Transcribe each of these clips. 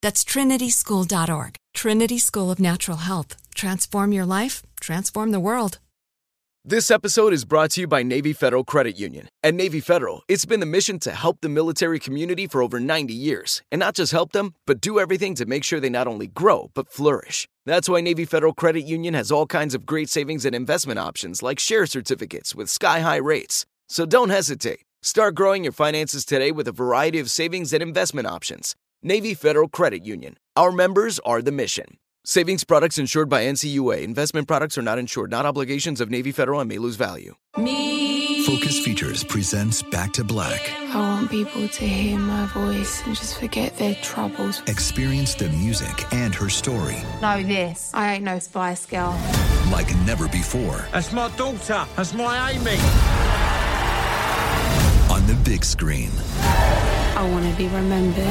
That's trinityschool.org. Trinity School of Natural Health. Transform your life, transform the world. This episode is brought to you by Navy Federal Credit Union. At Navy Federal, it's been the mission to help the military community for over 90 years. And not just help them, but do everything to make sure they not only grow, but flourish. That's why Navy Federal Credit Union has all kinds of great savings and investment options, like share certificates with sky-high rates. So don't hesitate. Start growing your finances today with a variety of savings and investment options. Navy Federal Credit Union. Our members are the mission. Savings products insured by NCUA. Investment products are not insured, not obligations of Navy Federal and may lose value. Focus Features presents Back to Black. I want people to hear my voice and just forget their troubles. Experience the music and her story. Know this, I ain't no Spice Girl. Like never before. That's my daughter, that's my Amy. On the big screen. I want to be remembered.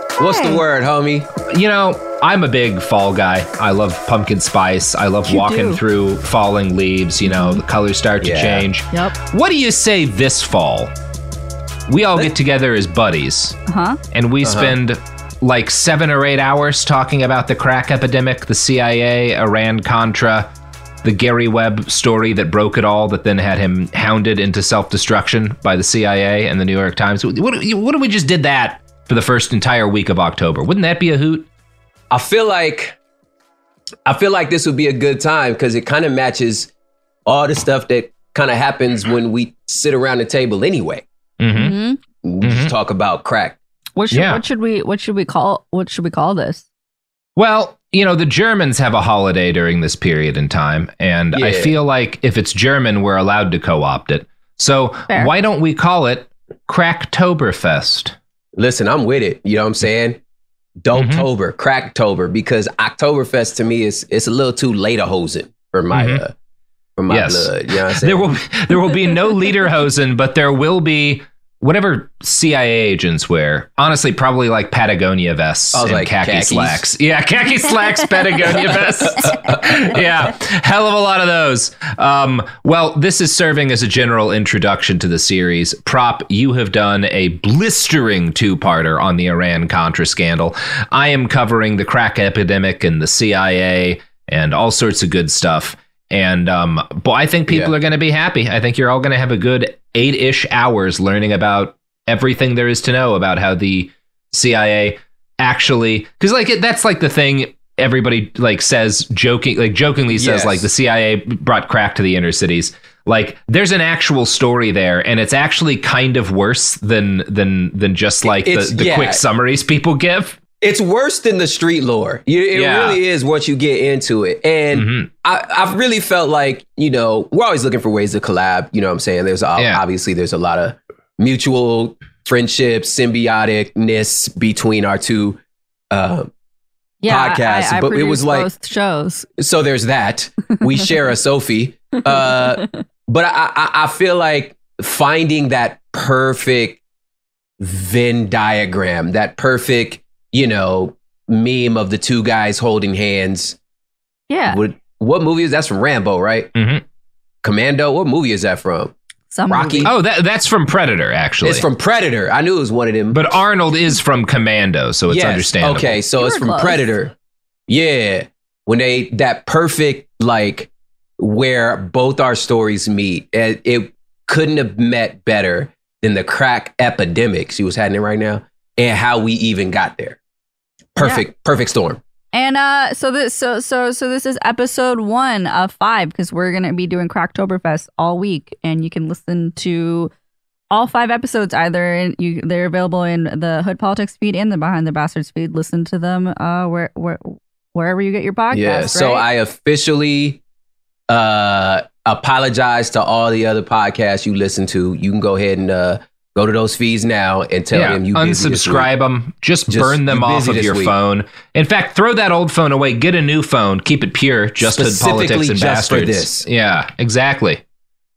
What's the word, homie? You know, I'm a big fall guy. I love pumpkin spice. I love walking through falling leaves. You know, the colors start to change. Yep. What do you say this fall? We all get together as buddies, and we spend like 7 or 8 hours talking about the crack epidemic, the CIA, Iran-Contra, the Gary Webb story that broke it all, that then had him hounded into self-destruction by the CIA and the New York Times. What if we just did that for the first entire week of October? Wouldn't that be a hoot? I feel like this would be a good time because it kind of matches all the stuff that kind of happens when we sit around the table anyway. Mm-hmm. We just talk about crack. What should we call this? Well, you know, the Germans have a holiday during this period in time, and I feel like if it's German, we're allowed to co-opt it. So why don't we call it Cracktoberfest? Listen, I'm with it. You know what I'm saying? Dopetober, Cracktober, because Oktoberfest to me it's a little too lederhosen for my blood. You know what I'm saying? There will be no lederhosen, but there will be whatever CIA agents wear, honestly, probably like Patagonia vests and like khaki slacks. Yeah, khaki slacks, Patagonia vests. Yeah, hell of a lot of those. Well, this is serving as a general introduction to the series. Prop, you have done a blistering two-parter on the Iran-Contra scandal. I am covering the crack epidemic and the CIA and all sorts of good stuff. And but I think people are going to be happy. I think you're all going to have a good 8-ish hours learning about everything there is to know about how the CIA actually, because like that's like the thing everybody like says jokingly says like the CIA brought crack to the inner cities. Like there's an actual story there, and it's actually kind of worse than just like the quick summaries people give. It's worse than the street lore. It really is once you get into it. And I've really felt like, you know, we're always looking for ways to collab. You know what I'm saying? Obviously, there's a lot of mutual friendship, symbioticness between our two podcast. I but it was like both shows. So there's that. We share a Sophie. But I feel like finding that perfect Venn diagram, that perfect, you know, meme of the two guys holding hands. Yeah. What movie is that? That's from Rambo, right? Mm-hmm. Commando. What movie is that from? Some Rocky. Movie. Oh, that's from Predator, actually. It's from Predator. I knew it was one of them. But Arnold is from Commando, so it's understandable. Okay, so it's from close. Predator. Yeah. When they, that perfect, like, where both our stories meet, it couldn't have met better than the crack epidemic she was having it right now and how we even got there. Perfect storm. And so this is episode 1 of 5 because we're gonna be doing Cracktoberfest all week, and you can listen to all 5 episodes either. They're available in the Hood Politics feed and the Behind the Bastards feed. Listen to them wherever you get your podcast. Yeah. Right? So I officially apologize to all the other podcasts you listen to. You can go ahead and go to those feeds now and tell them you unsubscribe them. Just burn them off of your phone. In fact, throw that old phone away. Get a new phone. Keep it pure. Just Hood Politics and Bastards. For this. Yeah, exactly.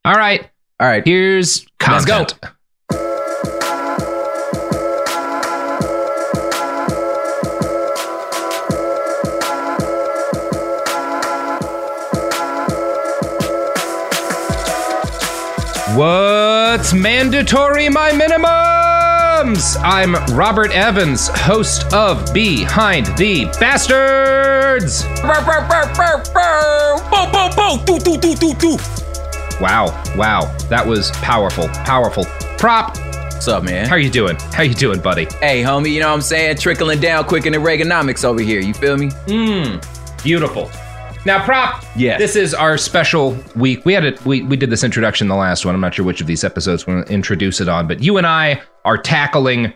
All right. Here's content. Let's go. What's mandatory, my minimums? I'm Robert Evans, host of Behind the Bastards. Wow. That was powerful. Prop. What's up, man? How you doing, buddy? Hey, homie, you know what I'm saying? Trickling down quick in the Reaganomics over here. You feel me? Beautiful. Now, Prop, yes. This is our special week. We did this introduction in the last one. I'm not sure which of these episodes we're going to introduce it on, but you and I are tackling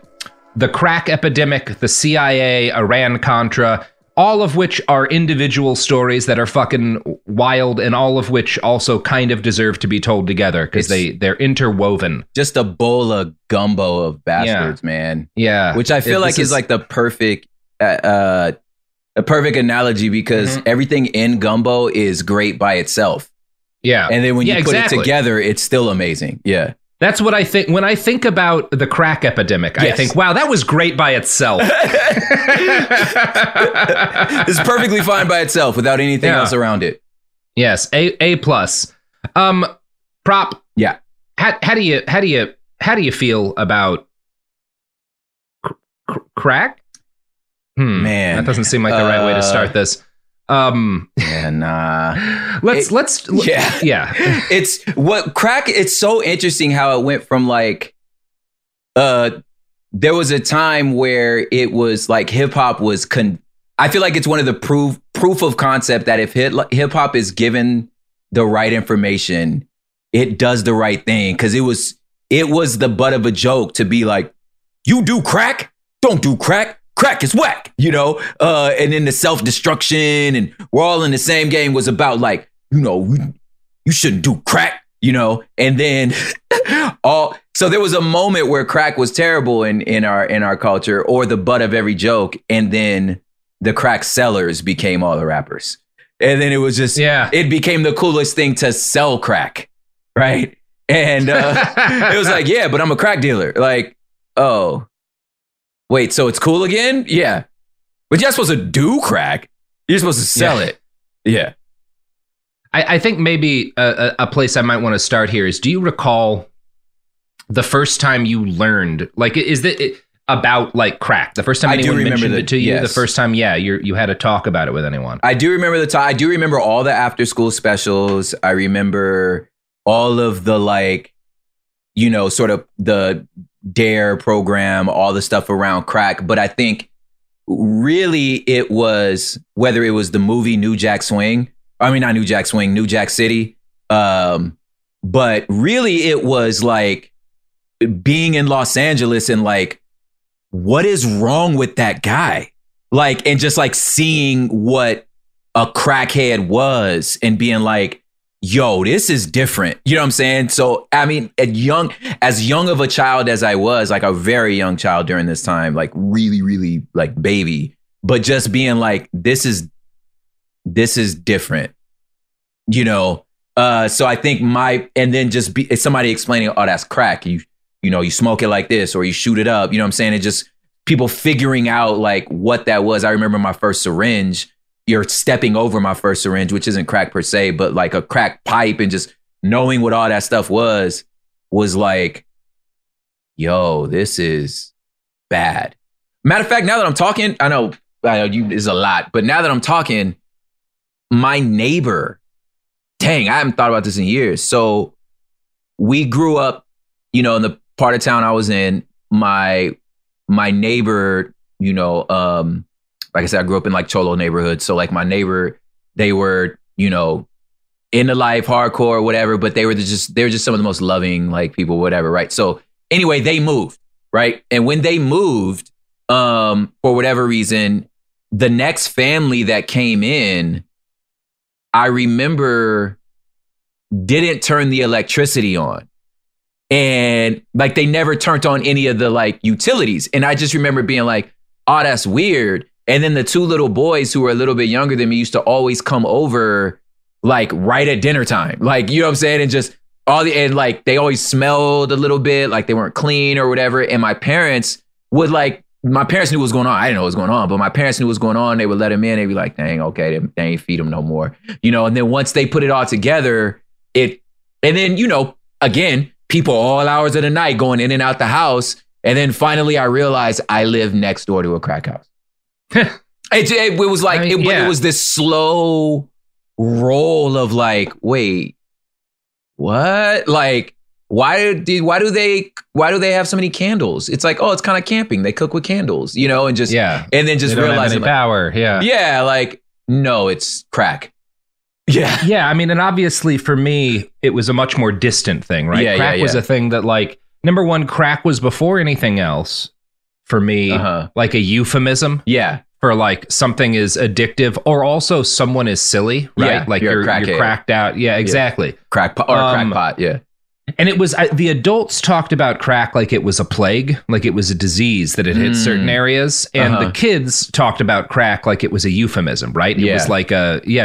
the crack epidemic, the CIA, Iran-Contra, all of which are individual stories that are fucking wild and all of which also kind of deserve to be told together because they're interwoven. Just a bowl of gumbo of bastards, man. Yeah. Which I feel like is like the perfect... A perfect analogy because everything in gumbo is great by itself. Yeah. And then when you put it together, it's still amazing. Yeah. That's what I think. When I think about the crack epidemic, I think, wow, that was great by itself. It's perfectly fine by itself without anything else around it. Yes. A plus. Prop. Yeah. How do you feel about crack? Man, that doesn't seem like the right way to start this. It's what crack. It's so interesting how it went from like, there was a time where it was like hip hop was. I feel like it's one of the proof of concept that if hip hop is given the right information, it does the right thing. Because it was the butt of a joke to be like, you do crack, don't do crack. Crack is whack, you know? And then the self-destruction and we're all in the same game was about like, you know, you shouldn't do crack, you know? And then so there was a moment where crack was terrible in our culture or the butt of every joke. And then the crack sellers became all the rappers. And then it was just, it became the coolest thing to sell crack, right? And it was like, yeah, but I'm a crack dealer. Like, oh. Wait, so it's cool again? Yeah. But you're not supposed to do crack. You're supposed to sell it. Yeah. I think maybe a place I might want to start here is, do you recall the first time you learned, like, is it about like crack? The first time anyone mentioned it to you? Yes. The first time, you had a talk about it with anyone. I do remember the time. I do remember all the after school specials. I remember all of the, like, you know, sort of the DARE program, all the stuff around crack. But I think really it was, whether it was the movie New Jack City. But really it was like being in Los Angeles and like, what is wrong with that guy? Like, and just like seeing what a crackhead was and being like, yo, this is different. You know what I'm saying? So, I mean, as young of a child as I was, like a very young child during this time, like really, really like baby. but just being like, this is different, you know? So I think it's somebody explaining, oh, that's crack. You know, you smoke it like this or you shoot it up. You know what I'm saying? It just people figuring out like what that was. I remember my first syringe. You're stepping over my first syringe, which isn't crack per se, but like a crack pipe, and just knowing what all that stuff was like, yo, this is bad. Matter of fact, now that I'm talking, I know you is a lot, but now that I'm talking, my neighbor, dang, I haven't thought about this in years. So we grew up, you know, in the part of town I was in, my neighbor, you know, like I said, I grew up in like Cholo neighborhood. So like my neighbor, they were, you know, into life, hardcore, whatever, but they were just some of the most loving like people, whatever, right? So anyway, they moved, right? And when they moved, for whatever reason, the next family that came in, I remember didn't turn the electricity on. And like they never turned on any of the like utilities. And I just remember being like, oh, that's weird. And then the two little boys who were a little bit younger than me used to always come over like right at dinner time. Like, you know what I'm saying? And just and like they always smelled a little bit, like they weren't clean or whatever. And my parents knew what was going on. I didn't know what was going on, but my parents knew what was going on. They would let them in. They'd be like, dang, okay, they ain't feed them no more. You know, and then once they put it all together, and then, you know, again, people all hours of the night going in and out the house. And then finally I realized I live next door to a crack house. it was like, I mean, it was this slow roll of like, wait, what? Like, why do they have so many candles? It's like, oh, it's kind of camping. They cook with candles, you know, and just, yeah. And then just realizing like, power. Yeah. Yeah. Like, no, it's crack. Yeah. Yeah. I mean, and obviously for me, it was a much more distant thing, right? Yeah, crack was a thing that like, number one, crack was before anything else. For me, like a euphemism, for like something is addictive, or also someone is silly, right? Yeah, like you're cracked out, exactly. Crackpot, yeah. And it was the adults talked about crack like it was a plague, like it was a disease that had hit certain areas, and the kids talked about crack like it was a euphemism, right? It was like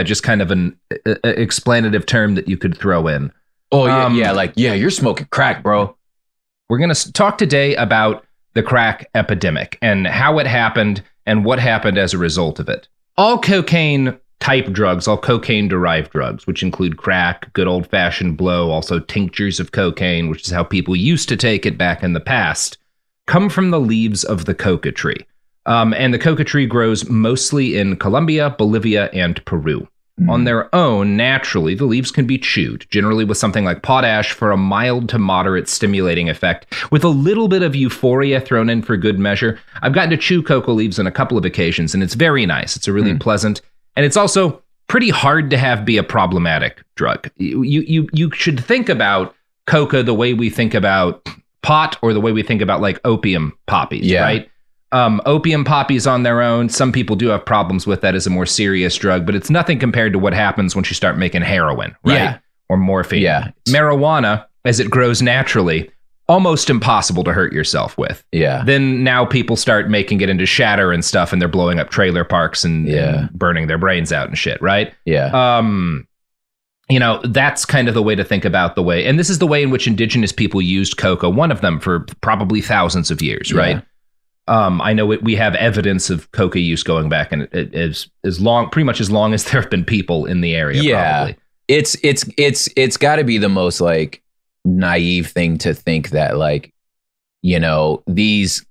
just kind of an explanative term that you could throw in. Oh you're smoking crack, bro. We're gonna talk today about the crack epidemic and how it happened and what happened as a result of it. All cocaine type drugs, all cocaine derived drugs, which include crack, good old fashioned blow, also tinctures of cocaine, which is how people used to take it back in the past, come from the leaves of the coca tree. And the coca tree grows mostly in Colombia, Bolivia, and Peru. On their own, naturally, the leaves can be chewed, generally with something like potash for a mild to moderate stimulating effect, with a little bit of euphoria thrown in for good measure. I've gotten to chew coca leaves on a couple of occasions, and it's very nice. It's a really pleasant, and it's also pretty hard to have be a problematic drug. You should think about coca the way we think about pot or the way we think about like opium poppies, right? Opium poppies on their own. Some people do have problems with that as a more serious drug, but it's nothing compared to what happens once you start making heroin, right? Yeah. Or morphine. Yeah. Marijuana, as it grows naturally, almost impossible to hurt yourself with. Yeah. Then now people start making it into shatter and stuff, and they're blowing up trailer parks and burning their brains out and shit, right? Yeah. You know, that's kind of the way to think about the way. And this is the way in which indigenous people used coca, one of them for probably thousands of years, right? I know we have evidence of coca use going back, and pretty much as long as there have been people in the area. Yeah, probably. It's got to be the most like naive thing to think that like, you know, these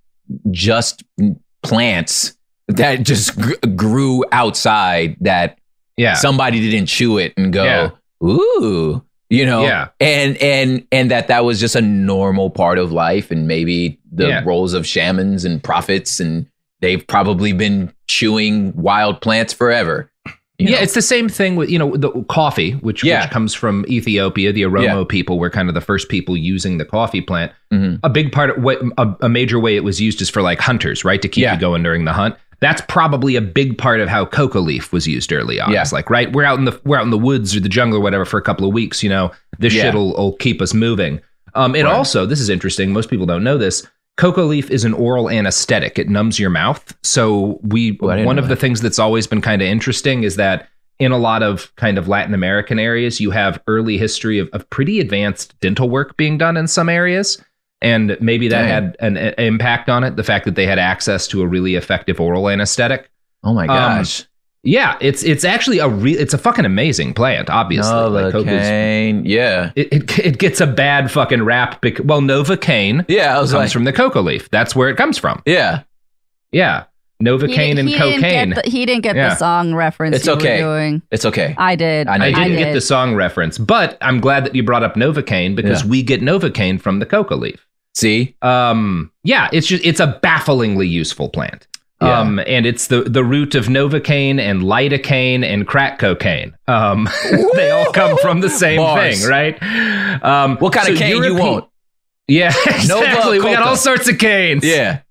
just plants that just grew outside that somebody didn't chew it and go ooh, you know, and that was just a normal part of life, and maybe the roles of shamans and prophets, and they've probably been chewing wild plants forever. You know? It's the same thing with, you know, the coffee, which comes from Ethiopia. The Oromo people were kind of the first people using the coffee plant. A big part of a major way it was used is for like hunters, right? To keep you going during the hunt. That's probably a big part of how coca leaf was used early on. Yeah. It's like, right, we're out in the woods or the jungle or whatever for a couple of weeks, you know, this shit'll keep us moving. And also, this is interesting, most people don't know this, Coca leaf is an oral anesthetic. It numbs your mouth. So one of the things that's always been kind of interesting is that in a lot of kind of Latin American areas, you have early history of pretty advanced dental work being done in some areas. And maybe that had an impact on it. The fact that they had access to a really effective oral anesthetic. Oh my gosh. Yeah, it's actually it's a fucking amazing plant, obviously. Novocaine, It gets a bad fucking rap. Well, Novocaine comes from the coca leaf. That's where it comes from. Yeah. Yeah. Novocaine and cocaine. He didn't get the song reference. It's okay. It's okay. I did. I didn't get the song reference, but I'm glad that you brought up Novocaine because we get Novocaine from the coca leaf. See? Yeah, it's a bafflingly useful plant. Yeah. And it's the root of Novocaine and lidocaine and crack cocaine. They all come from the same thing, right? What kind of cane you want? Yeah, exactly. We got all sorts of canes. Yeah.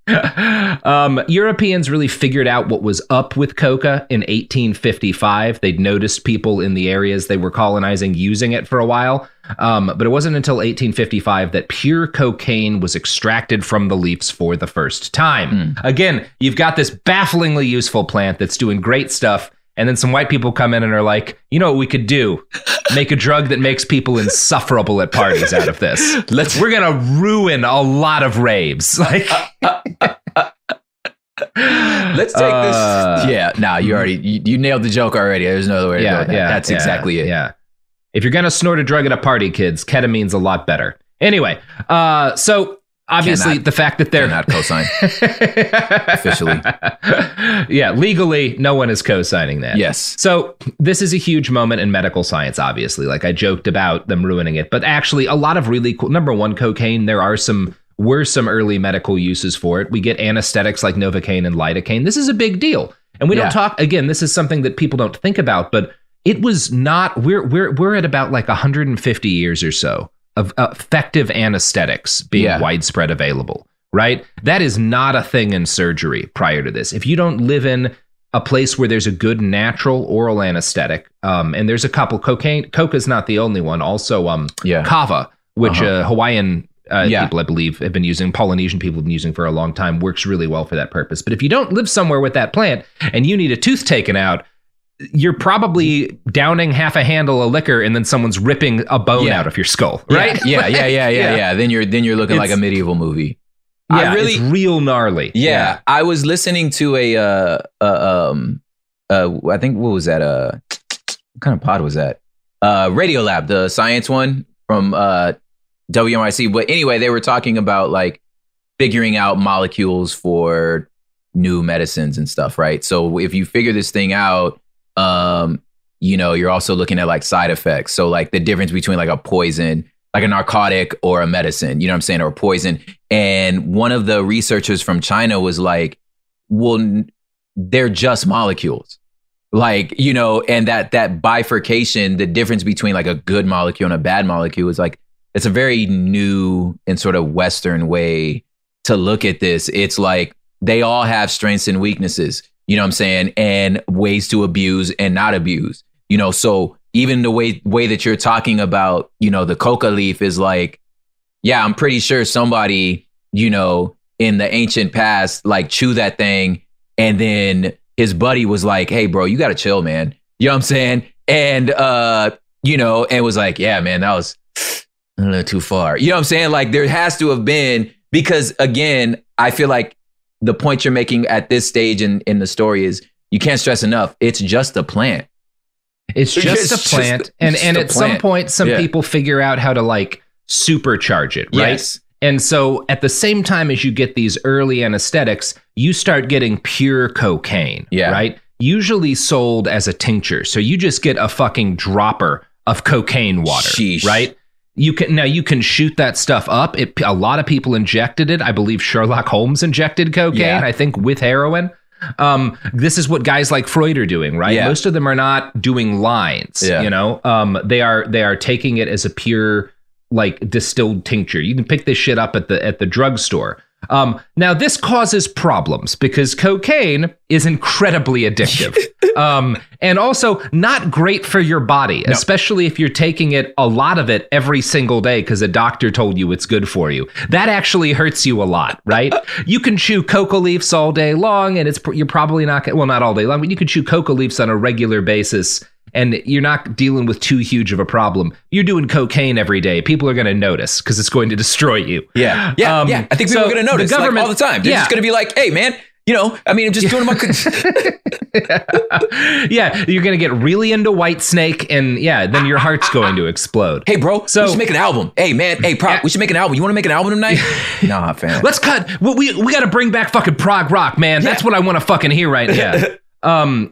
Europeans really figured out what was up with coca in 1855. They'd noticed people in the areas they were colonizing using it for a while. But it wasn't until 1855 that pure cocaine was extracted from the leaves for the first time. Mm. Again, you've got this bafflingly useful plant that's doing great stuff. And then some white people come in and are like, you know what we could do? Make a drug that makes people insufferable at parties out of this. We're going to ruin a lot of raves. Like, let's take this. Yeah, you nailed the joke already. There's no other way to go. Yeah, that's exactly it. Yeah. If you're going to snort a drug at a party, kids, ketamine's a lot better. Anyway, so... Obviously, the fact that they're not co-signed officially. Yeah, legally, no one is co-signing that. Yes. So this is a huge moment in medical science, obviously. Like I joked about them ruining it, but actually a lot of really cool. Number one, cocaine. There were some early medical uses for it. We get anesthetics like Novocaine and lidocaine. This is a big deal. And we don't talk, again, this is something that people don't think about, but it was not, we're at about like 150 years or so of effective anesthetics being widespread available, right? That is not a thing in surgery prior to this. If you don't live in a place where there's a good natural oral anesthetic, and there's a couple, coca's not the only one, also kava, which Hawaiian people, I believe, have been using, Polynesian people have been using for a long time, works really well for that purpose. But if you don't live somewhere with that plant and you need a tooth taken out, you're probably downing half a handle of liquor and then someone's ripping a bone out of your skull, right? Yeah. Then you're looking like a medieval movie. Yeah, really, it's real gnarly. Yeah, yeah. I was listening to a I think what was that? What kind of pod was that? Radiolab, the science one from WMIC. But anyway, they were talking about like figuring out molecules for new medicines and stuff, right? So if you figure this thing out, you're also looking at like side effects. So like the difference between like a poison, like a narcotic or a medicine, you know what I'm saying? Or a poison. And one of the researchers from China was like, well, they're just molecules. Like, and that bifurcation, the difference between like a good molecule and a bad molecule is like, it's a very new and sort of Western way to look at this. It's like, they all have strengths and weaknesses. You know what I'm saying? And ways to abuse and not abuse, so even the way that you're talking about, the coca leaf is like, yeah, I'm pretty sure somebody, in the ancient past, like chewed that thing. And then his buddy was like, hey, bro, you got to chill, man. You know what I'm saying? And, and was like, yeah, man, that was a little too far. You know what I'm saying? Like there has to have been, because again, I feel like the point you're making at this stage in the story is you can't stress enough. It's just a plant. It's just a plant. And at some point, some people figure out how to like supercharge it. Right. Yes. And so at the same time as you get these early anesthetics, you start getting pure cocaine. Yeah. Right. Usually sold as a tincture. So you just get a fucking dropper of cocaine water. Sheesh. Right. You can shoot that stuff up. A lot of people injected it. I believe Sherlock Holmes injected cocaine, I think, with heroin. This is what guys like Freud are doing, right? Yeah. Most of them are not doing lines, They are taking it as a pure, like, distilled tincture. You can pick this shit up at the drugstore. Now, this causes problems because cocaine is incredibly addictive and also not great for your body, especially if you're taking it, a lot of it, every single day because a doctor told you it's good for you. That actually hurts you a lot, right? You can chew coca leaves all day long and you're probably not, well, not all day long, but you can chew coca leaves on a regular basis and you're not dealing with too huge of a problem. You're doing cocaine every day. People are going to notice because it's going to destroy you. Yeah. I think people are going to notice the government, like, all the time. They're just going to be like, hey, man, you know, I mean, I'm just doing my... You're going to get really into Whitesnake and then your heart's going to explode. Hey, bro, so, we should make an album. Hey, man, hey, Prop, we should make an album. You want to make an album tonight? Nah, fam. Let's cut. We got to bring back fucking prog rock, man. Yeah. That's what I want to fucking hear right now.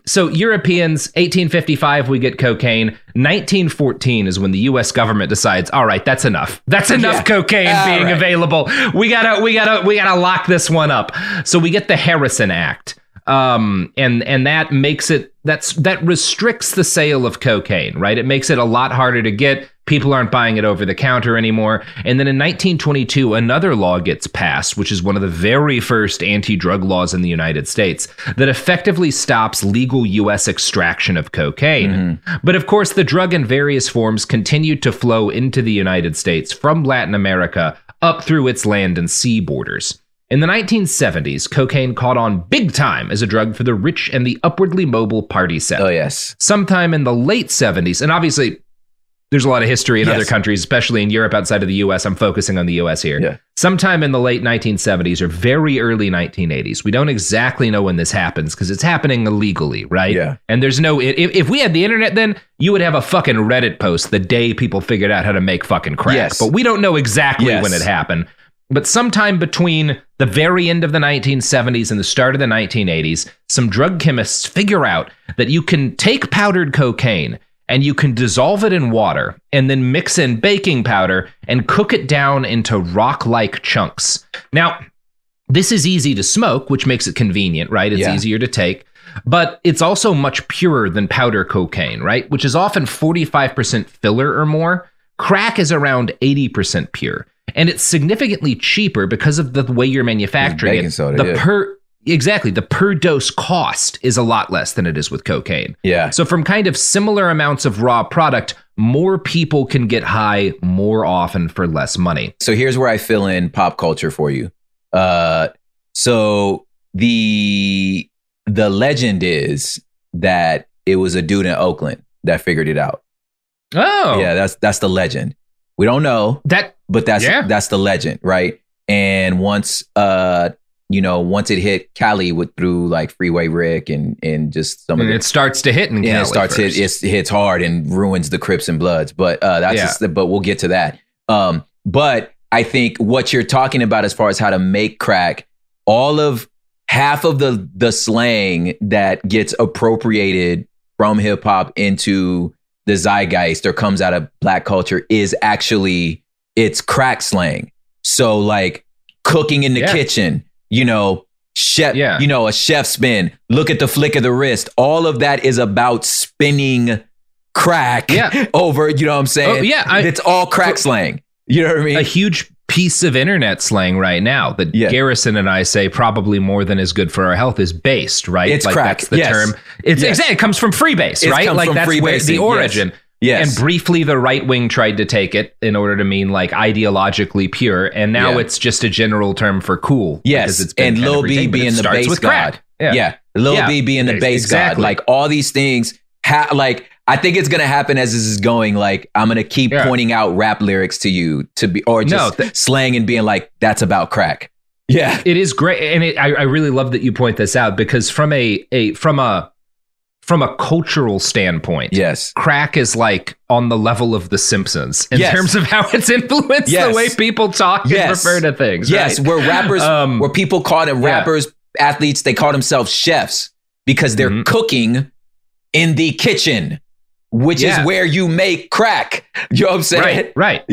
So Europeans, 1855, we get cocaine. 1914 is when the U.S. government decides, all right, that's enough. That's enough cocaine being available. We gotta lock this one up. So we get the Harrison Act. And that makes it, that restricts the sale of cocaine, right? It makes it a lot harder to get. People aren't buying it over the counter anymore. And then in 1922, another law gets passed, which is one of the very first anti-drug laws in the United States that effectively stops legal U.S. extraction of cocaine. Mm-hmm. But of course, the drug in various forms continued to flow into the United States from Latin America up through its land and sea borders. In the 1970s, cocaine caught on big time as a drug for the rich and the upwardly mobile party set. Oh, yes. Sometime in the late 70s, and obviously there's a lot of history in other countries, especially in Europe outside of the U.S. I'm focusing on the U.S. here. Yeah. Sometime in the late 1970s or very early 1980s. We don't exactly know when this happens because it's happening illegally, right? Yeah. And there's no... If we had the internet then, you would have a fucking Reddit post the day people figured out how to make fucking crack. Yes. But we don't know exactly when it happened. But sometime between the very end of the 1970s and the start of the 1980s, some drug chemists figure out that you can take powdered cocaine and you can dissolve it in water and then mix in baking powder and cook it down into rock-like chunks. Now, this is easy to smoke, which makes it convenient, right? It's easier to take. But it's also much purer than powder cocaine, right? Which is often 45% filler or more. Crack is around 80% pure. And it's significantly cheaper because of the way you're manufacturing it. Soda, the per dose cost is a lot less than it is with cocaine. Yeah. So from kind of similar amounts of raw product, more people can get high more often for less money. So here's where I fill in pop culture for you. So the legend is that it was a dude in Oakland that figured it out. Oh. Yeah, that's the legend. We don't know that, but that's the legend, right? And once it hit Cali through like Freeway Rick and just some of it starts to hit in Cali. It hits hard and ruins the Crips and Bloods. But but we'll get to that. But I think what you're talking about as far as how to make crack, half of the slang that gets appropriated from hip hop into the zeitgeist or comes out of black culture is actually, it's crack slang. So like cooking in the kitchen, chef, a chef spin, look at the flick of the wrist. All of that is about spinning crack over, you know what I'm saying? Oh, yeah. It's all crack slang. You know what I mean? A huge piece of internet slang right now that Garrison and I say probably more than is good for our health is based, right? It's like crack. That's the term. It's exactly. It comes from freebase, right? That's where the origin. Yes. And briefly, the right wing tried to take it in order to mean like ideologically pure. And now it's just a general term for cool. Yes. It's been and Lil B being the bass god. Yeah. Lil B being the bass god. Like all these things, I think it's going to happen as this is going. Like I'm going to keep pointing out rap lyrics to you slang and being like, that's about crack. Yeah. It is great. And I really love that you point this out because from a cultural standpoint, crack is like on the level of The Simpsons in terms of how it's influenced the way people talk and refer to things. Yes, right? Where rappers, where people call them rappers, athletes, they call themselves chefs because they're cooking in the kitchen, which is where you make crack. You know what I'm saying? Right.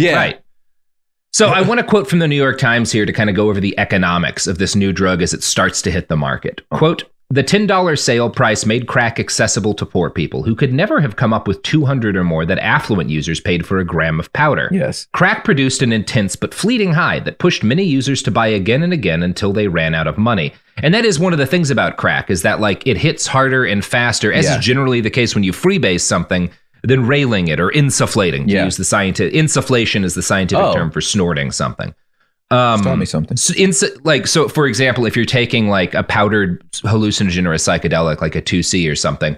So I want to quote from the New York Times here to kind of go over the economics of this new drug as it starts to hit the market. Quote, the $10 sale price made crack accessible to poor people who could never have come up with $200 or more that affluent users paid for a gram of powder. Yes. Crack produced an intense but fleeting high that pushed many users to buy again and again until they ran out of money. And that is one of the things about crack is that like it hits harder and faster, as is generally the case when you freebase something, than railing it or insufflating, to use the scientific. Insufflation is the scientific term for snorting something. Tell me something. So, for example, if you're taking like a powdered hallucinogen or a psychedelic, like a 2C or something,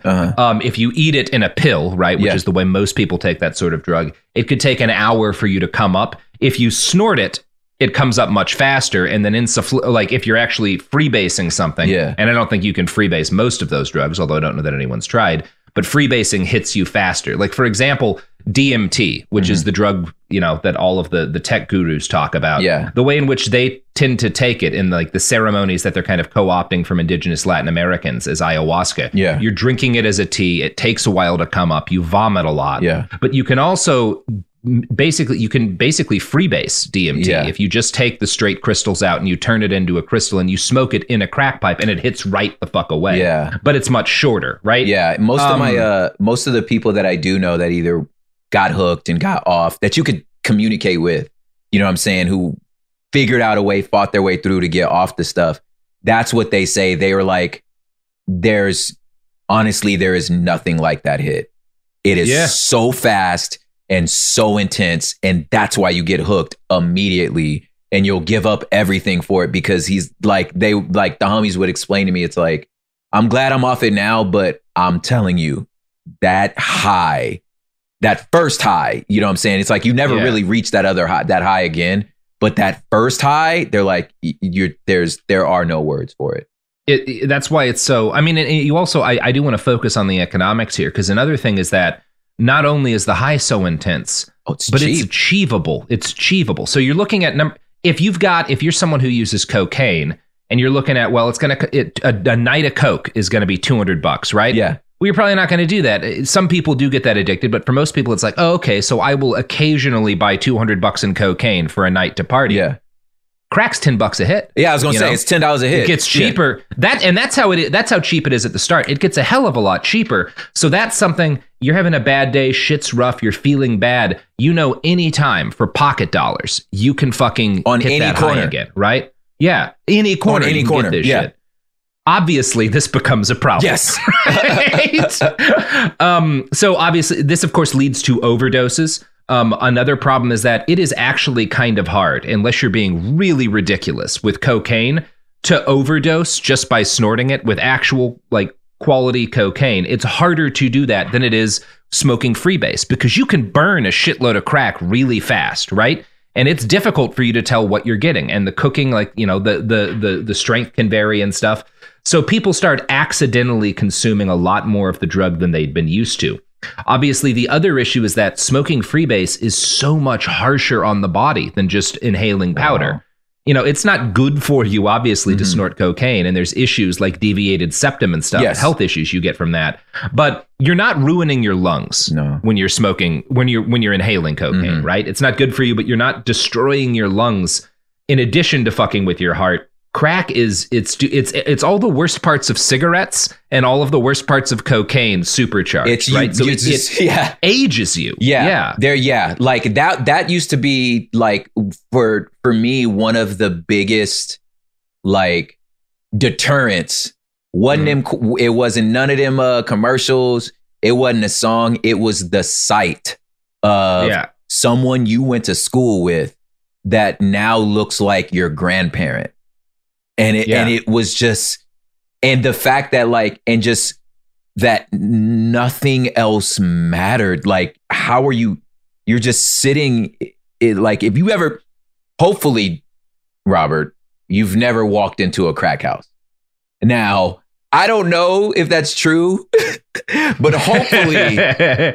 if you eat it in a pill, right, which is the way most people take that sort of drug, it could take an hour for you to come up. If you snort it, it comes up much faster. And then like if you're actually freebasing something, and I don't think you can freebase most of those drugs, although I don't know that anyone's tried. But freebasing hits you faster. Like, for example, DMT, which is the drug, you know, that all of the tech gurus talk about. Yeah. The way in which they tend to take it in like the ceremonies that they're kind of co-opting from indigenous Latin Americans is ayahuasca. Yeah. You're drinking it as a tea. It takes a while to come up. You vomit a lot. Yeah. But you can also basically freebase DMT. Yeah. If you just take the straight crystals out and you turn it into a crystal and you smoke it in a crack pipe and it hits right the fuck away. Yeah. But it's much shorter, right? Yeah. Most of my, most of the people that I do know that either got hooked and got off that you could communicate with, you know what I'm saying, who figured out a way, fought their way through to get off the stuff. That's what they say. They were like, there is nothing like that hit. It is so fast and so intense, and that's why you get hooked immediately and you'll give up everything for it, because he's like, they like the homies would explain to me, it's like, I'm glad I'm off it now, but I'm telling you, that high, that first high, you know what I'm saying, it's like you never really reach that other high, that high again, but that first high, they're like, there are no words for it. That's why it's so, I mean, you also, I do want to focus on the economics here, because another thing is that not only is the high so intense, it's achievable. It's achievable. So you're looking at if you're someone who uses cocaine and you're looking at, well, a night of coke is going to be $200, right? Yeah. Well, you're probably not going to do that. Some people do get that addicted, but for most people it's like, oh, okay, so I will occasionally buy $200 in cocaine for a night to party. Yeah. Crack's $10 a hit. Yeah, I was going to say, it's $10 a hit. It gets cheaper. Yeah. That's how cheap it is at the start. It gets a hell of a lot cheaper. So that's something, you're having a bad day, shit's rough, you're feeling bad. You know, any time for pocket dollars, you can fucking on hit any that corner high again, right? Yeah, any corner. On any corner. Get this shit. Obviously, this becomes a problem. Yes. Right? So obviously, this of course leads to overdoses. Another problem is that it is actually kind of hard, unless you're being really ridiculous with cocaine, to overdose just by snorting it with actual like quality cocaine. It's harder to do that than it is smoking freebase, because you can burn a shitload of crack really fast, right? And it's difficult for you to tell what you're getting, and the cooking, like, you know, the strength can vary and stuff. So people start accidentally consuming a lot more of the drug than they'd been used to. Obviously, the other issue is that smoking freebase is so much harsher on the body than just inhaling powder. Wow. You know, it's not good for you, obviously, to snort cocaine, and there's issues like deviated septum and stuff, health issues you get from that. But you're not ruining your lungs when you're smoking, when you're inhaling cocaine, right? It's not good for you, but you're not destroying your lungs in addition to fucking with your heart. Crack is it's all the worst parts of cigarettes and all of the worst parts of cocaine supercharged. It's right, so it ages you. Like that used to be like for me one of the biggest like deterrents. It wasn't none of them commercials. It wasn't a song. It was the sight of someone you went to school with that now looks like your grandparent. And it was just, and the fact that like, and just that nothing else mattered. Like, how are you're just sitting like, if you ever, hopefully, Robert, you've never walked into a crack house. Now, I don't know if that's true, but hopefully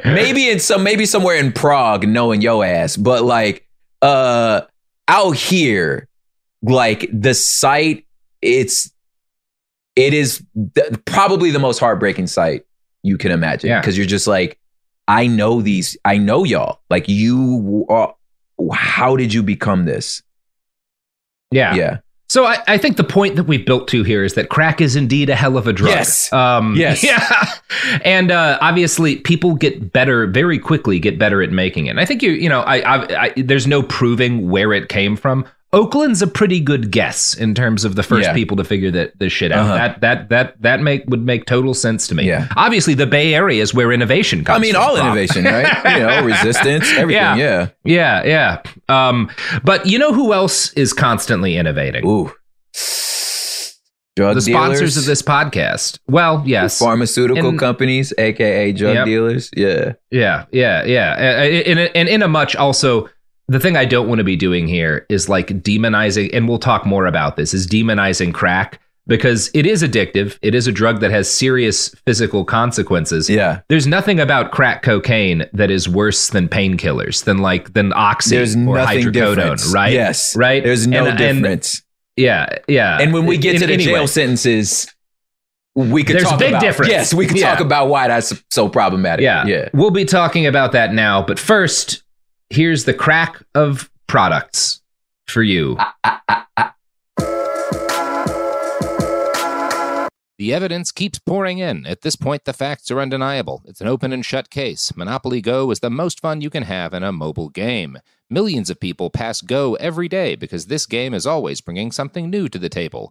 maybe somewhere in Prague, knowing your ass, but like, out here, like the sight, it is probably the most heartbreaking sight you can imagine, because you're just like, I know y'all, like you are, how did you become this? Yeah. So I think the point that we've built to here is that crack is indeed a hell of a drug. Yes. Yes. Yeah. And obviously, people get better very quickly. Get better at making it. And I think you know, there's no proving where it came from. Oakland's a pretty good guess in terms of the first people to figure this shit out. Uh-huh. That would make total sense to me. Yeah. Obviously, the Bay Area is where innovation comes from. I mean, all innovation, right? You know, resistance, everything. Yeah. But you know who else is constantly innovating? Ooh. Drug dealers. The sponsors of this podcast. Well, yes. Pharmaceutical companies, a.k.a. drug dealers. Yeah. And in a much also... The thing I don't want to be doing here is like demonizing, and we'll talk more about this, is demonizing crack, because it is addictive. It is a drug that has serious physical consequences. Yeah. There's nothing about crack cocaine that is worse than painkillers, than oxy or hydrocodone, right? Yes. Right? There's no difference. And and when we get to the jail sentences... We could talk about why that's so problematic. Yeah. We'll be talking about that now, but first... Here's the crack of products for you. The evidence keeps pouring in. At this point, the facts are undeniable. It's an open and shut case. Monopoly Go is the most fun you can have in a mobile game. Millions of people pass Go every day because this game is always bringing something new to the table.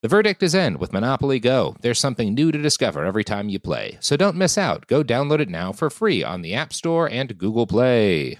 The verdict is in with Monopoly Go. There's something new to discover every time you play. So don't miss out. Go download it now for free on the App Store and Google Play.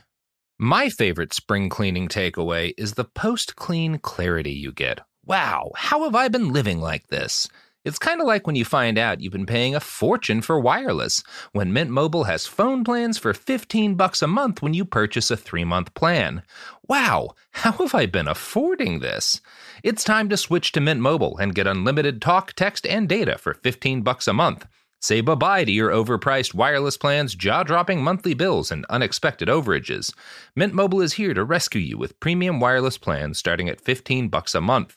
My favorite spring cleaning takeaway is the post-clean clarity you get. Wow, how have I been living like this? It's kind of like when you find out you've been paying a fortune for wireless, when Mint Mobile has phone plans for $15 a month when you purchase a 3-month plan. Wow, how have I been affording this? It's time to switch to Mint Mobile and get unlimited talk, text, and data for $15 a month. Say bye-bye to your overpriced wireless plans, jaw-dropping monthly bills, and unexpected overages. Mint Mobile is here to rescue you with premium wireless plans starting at $15 a month.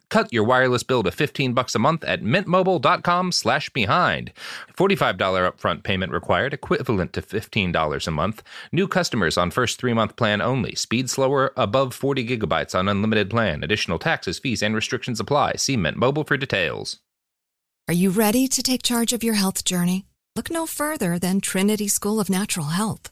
Cut your wireless bill to $15 a month at mintmobile.com/behind. $45 upfront payment required, equivalent to $15 a month. New customers on first 3-month plan only. Speed slower above 40 gigabytes on unlimited plan. Additional taxes, fees, and restrictions apply. See Mint Mobile for details. Are you ready to take charge of your health journey? Look no further than Trinity School of Natural Health.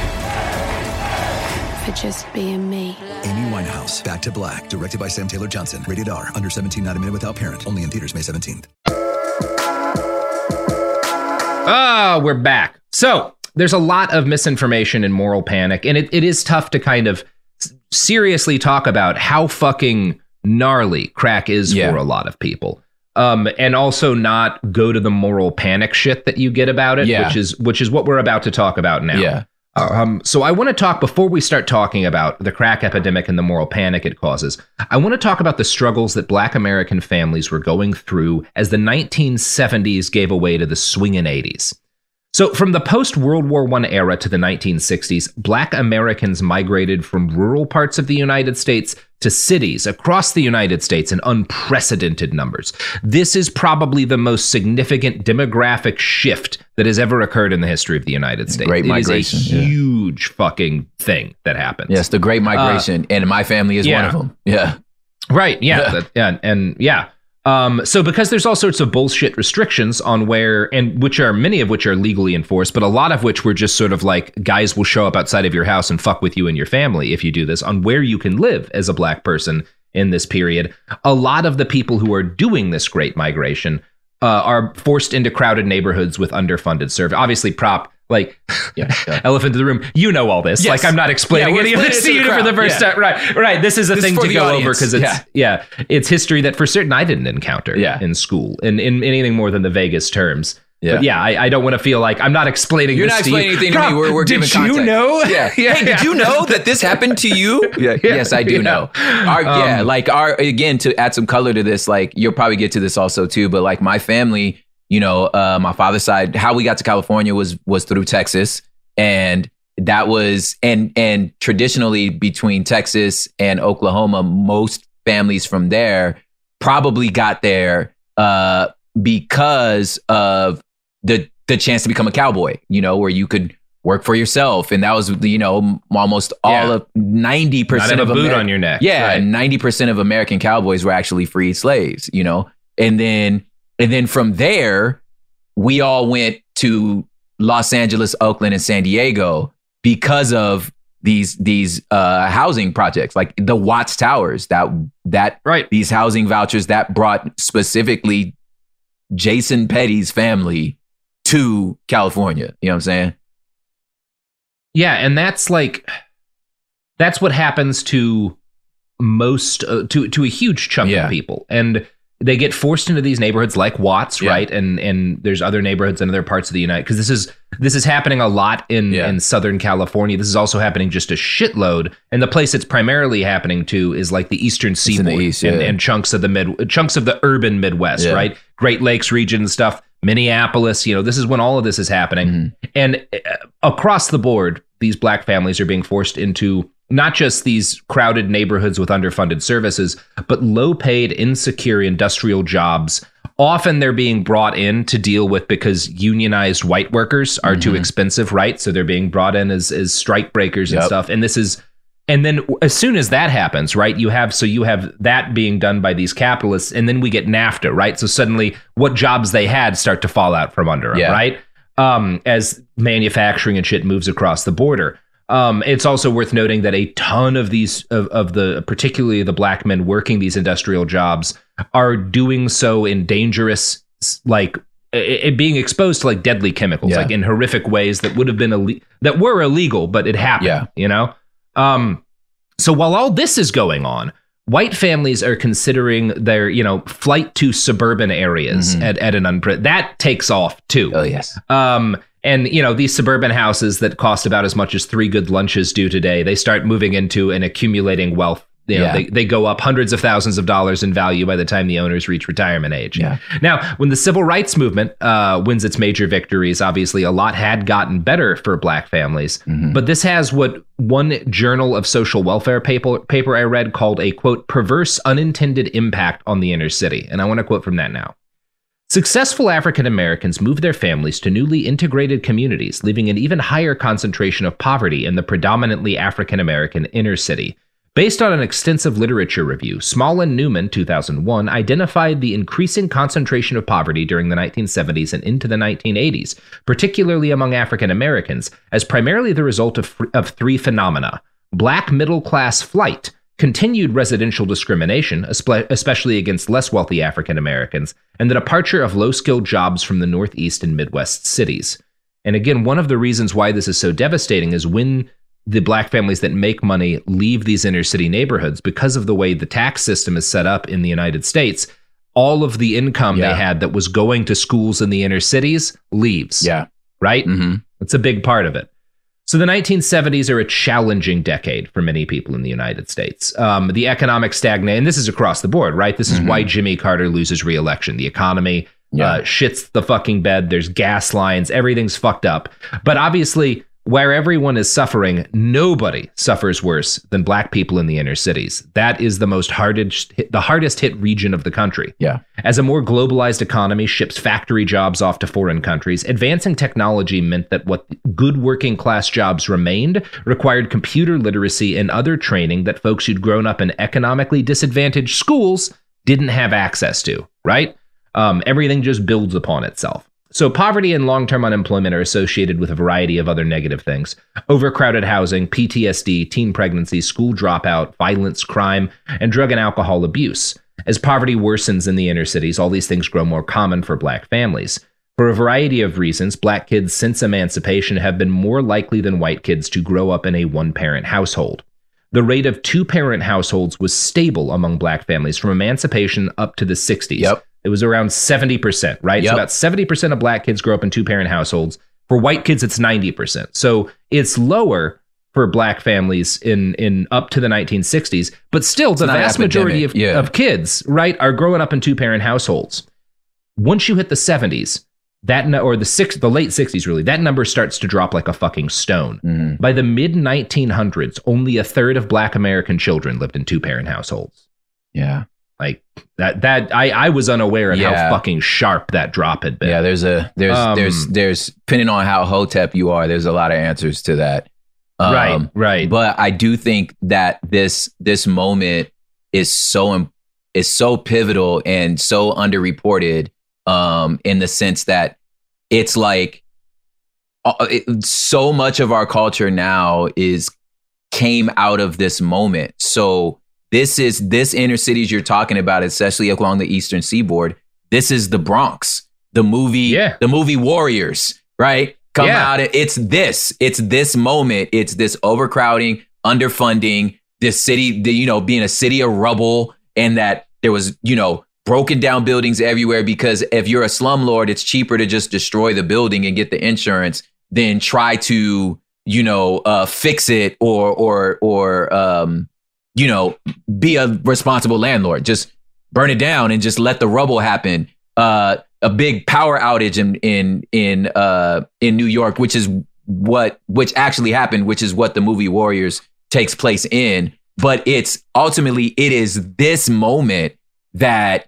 for just being me. Amy Winehouse, Back to Black, directed by Sam Taylor Johnson. Rated R, under 17, not admitted without parent. Only in theaters May 17th. We're back. So, There's a lot of misinformation and moral panic, and it is tough to kind of seriously talk about how fucking gnarly crack is for a lot of people. And also not go to the moral panic shit that you get about it, which is what we're about to talk about now. Yeah. So I want to talk, before we start talking about the crack epidemic and the moral panic it causes, I want to talk about the struggles that Black American families were going through as the 1970s gave way to the swingin' 80s. So from the post-World War I era to the 1960s, Black Americans migrated from rural parts of the United States to cities across the United States in unprecedented numbers. This is probably the most significant demographic shift that has ever occurred in the history of the United States. Great migration. It is a huge fucking thing that happened. Yes, the Great Migration, and my family is one of them. Yeah. Right, So because there's all sorts of bullshit restrictions on where, and which are, many of which are legally enforced, but a lot of which were just sort of like, guys will show up outside of your house and fuck with you and your family if you do this, on where you can live as a Black person in this period. A lot of the people who are doing this great migration are forced into crowded neighborhoods with underfunded service. Obviously, Prop, like, elephant in the room, you know all this. Yes. Like, I'm not explaining any of this to you for the first time. Right. This is a thing to go over because it's history that for certain I didn't encounter in school in anything more than the vaguest terms. Yeah. But I don't want to feel like I'm not explaining this to you. You're not explaining anything to me. We're giving context. Did you know? Hey, did you know that this happened to you? Yes, I do know. Again, to add some color to this, like, you'll probably get to this also too, but like my family, you know, my father's side, how we got to California was through Texas. And that was, and traditionally between Texas and Oklahoma, most families from there probably got there because of the chance to become a cowboy, you know, where you could work for yourself. And that was, you know, almost all of 90% not of a boot on your neck. 90% of American cowboys were actually freed slaves, you know, and then from there, we all went to Los Angeles, Oakland, and San Diego because of these housing projects, like the Watts Towers, these housing vouchers that brought specifically Jason Petty's family to California. You know what I'm saying? Yeah, and that's what happens to most, to a huge chunk of people. And they get forced into these neighborhoods like Watts, right? And there's other neighborhoods in other parts of the United, because this is happening a lot in Southern California. This is also happening just a shitload. And the place it's primarily happening to is like the Eastern Seaboard, and chunks of the urban Midwest, right? Great Lakes region and stuff, Minneapolis. You know, this is when all of this is happening. Mm-hmm. And across the board, these Black families are being forced into not just these crowded neighborhoods with underfunded services, but low-paid, insecure industrial jobs. Often they're being brought in to deal with, because unionized white workers are too expensive, right? So they're being brought in as strike breakers and stuff. And then as soon as that happens, right, you have that being done by these capitalists, and then we get NAFTA, right? So suddenly what jobs they had start to fall out from under them, right? As manufacturing and shit moves across the border. It's also worth noting that a ton of these, particularly the Black men working these industrial jobs, are doing so in dangerous, like, being exposed to like deadly chemicals, like in horrific ways that would have been that were illegal, but it happened, you know? So while all this is going on, white families are considering their, you know, flight to suburban areas at an that takes off too. Oh yes. And, you know, these suburban houses that cost about as much as 3 good lunches do today, they start moving into and accumulating wealth. You know, they go up hundreds of thousands of dollars in value by the time the owners reach retirement age. Yeah. Now, when the civil rights movement wins its major victories, obviously a lot had gotten better for Black families. Mm-hmm. But this has what one Journal of Social Welfare paper I read called a, quote, perverse unintended impact on the inner city. And I want to quote from that now. Successful African Americans moved their families to newly integrated communities, leaving an even higher concentration of poverty in the predominantly African American inner city. Based on an extensive literature review, Small and Newman, 2001, identified the increasing concentration of poverty during the 1970s and into the 1980s, particularly among African Americans, as primarily the result of 3 phenomena: Black middle-class flight, continued residential discrimination, especially against less wealthy African Americans, and the departure of low-skilled jobs from the Northeast and Midwest cities. And again, one of the reasons why this is so devastating is when the black families that make money leave these inner city neighborhoods, because of the way the tax system is set up in the United States, all of the income they had that was going to schools in the inner cities leaves. Yeah. Right? Mm-hmm. That's a big part of it. So the 1970s are a challenging decade for many people in the United States. The economic stagnation, and this is across the board, right? This is why Jimmy Carter loses re-election. The economy shits the fucking bed. There's gas lines. Everything's fucked up. But obviously, where everyone is suffering, nobody suffers worse than black people in the inner cities. That is the hardest hit region of the country. Yeah. As a more globalized economy ships factory jobs off to foreign countries, advancing technology meant that what good working class jobs remained required computer literacy and other training that folks who'd grown up in economically disadvantaged schools didn't have access to, right? Everything just builds upon itself. So poverty and long-term unemployment are associated with a variety of other negative things. Overcrowded housing, PTSD, teen pregnancy, school dropout, violence, crime, and drug and alcohol abuse. As poverty worsens in the inner cities, all these things grow more common for black families. For a variety of reasons, black kids since emancipation have been more likely than white kids to grow up in a one-parent household. The rate of two-parent households was stable among black families from emancipation up to the 60s. Yep. It was around 70%, right? Yep. So about 70% of black kids grow up in two-parent households. For white kids, it's 90%. So it's lower for black families in up to the 1960s, but still the vast majority of kids, right, are growing up in two-parent households. Once you hit the 70s, the late 60s, really, that number starts to drop like a fucking stone. Mm-hmm. By the mid-1900s, only a third of black American children lived in two-parent households. Yeah. Like that I was unaware of how fucking sharp that drop had been. Yeah, there's depending on how hotep you are, there's a lot of answers to that. Right. But I do think that this moment is so pivotal and so underreported in the sense that it's like so much of our culture now came out of this moment. So This inner cities you're talking about, especially along the Eastern Seaboard. This is the Bronx, the movie Warriors, right? Come out. It's this moment. It's this overcrowding, underfunding, this city, being a city of rubble, and that there was, broken down buildings everywhere, because if you're a slumlord, it's cheaper to just destroy the building and get the insurance than try to, fix it or be a responsible landlord. Just burn it down and just let the rubble happen. A big power outage in New York, which actually happened, which is what the movie Warriors takes place in. But it is this moment that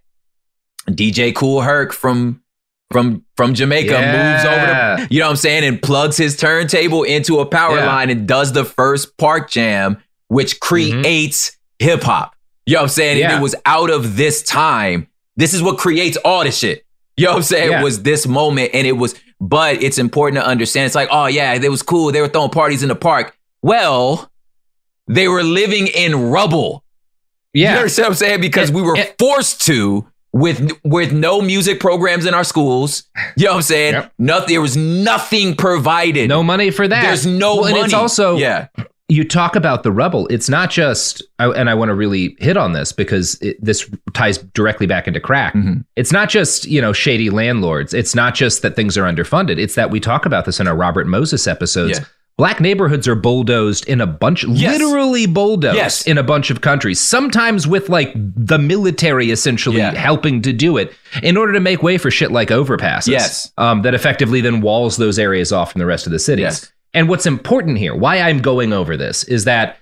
DJ Kool Herc from Jamaica moves over to, and plugs his turntable into a power line and does the first park jam, which creates hip hop. You know what I'm saying? Yeah. And it was out of this time. This is what creates all this shit. You know what I'm saying? Yeah. It was this moment, and but it's important to understand. It's like, oh yeah, it was cool. They were throwing parties in the park. Well, they were living in rubble. Yeah. You understand what I'm saying? Because we were forced to, with no music programs in our schools. You know what I'm saying? Yep. There was nothing provided. No money for that. There's no money. And it's also... Yeah. You talk about the rubble. It's not just, and I want to really hit on this because this ties directly back into crack. Mm-hmm. It's not just, shady landlords. It's not just that things are underfunded. It's that we talk about this in our Robert Moses episodes. Yeah. Black neighborhoods are bulldozed in a bunch, literally bulldozed in a bunch of countries, sometimes with like the military essentially helping to do it in order to make way for shit like overpasses that effectively then walls those areas off from the rest of the cities. Yes. And what's important here, why I'm going over this, is that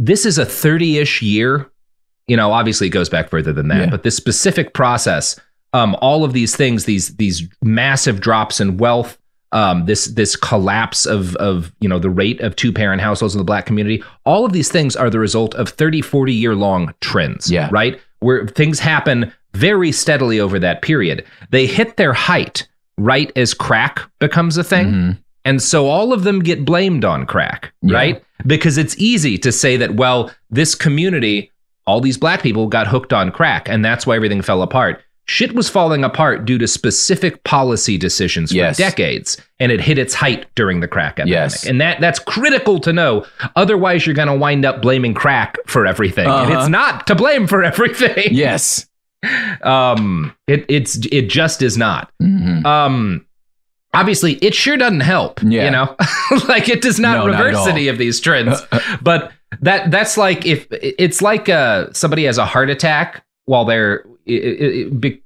this is a 30-ish year. Obviously it goes back further than that, but this specific process, all of these things, these massive drops in wealth, this collapse of the rate of two-parent households in the black community, all of these things are the result of 30, 40-year-long trends, right? Where things happen very steadily over that period. They hit their height right as crack becomes a thing. Mm-hmm. And so all of them get blamed on crack, right? Because it's easy to say that, well, this community, all these black people got hooked on crack, and that's why everything fell apart. Shit was falling apart due to specific policy decisions for decades. and it hit its height during the crack epidemic. Yes. And that's critical to know. Otherwise, you're going to wind up blaming crack for everything. Uh-huh. And it's not to blame for everything. Yes. It just is not. Mm-hmm. Obviously, it sure doesn't help, you know, like it does not reverse any of these trends. But that's like if it's like somebody has a heart attack while they're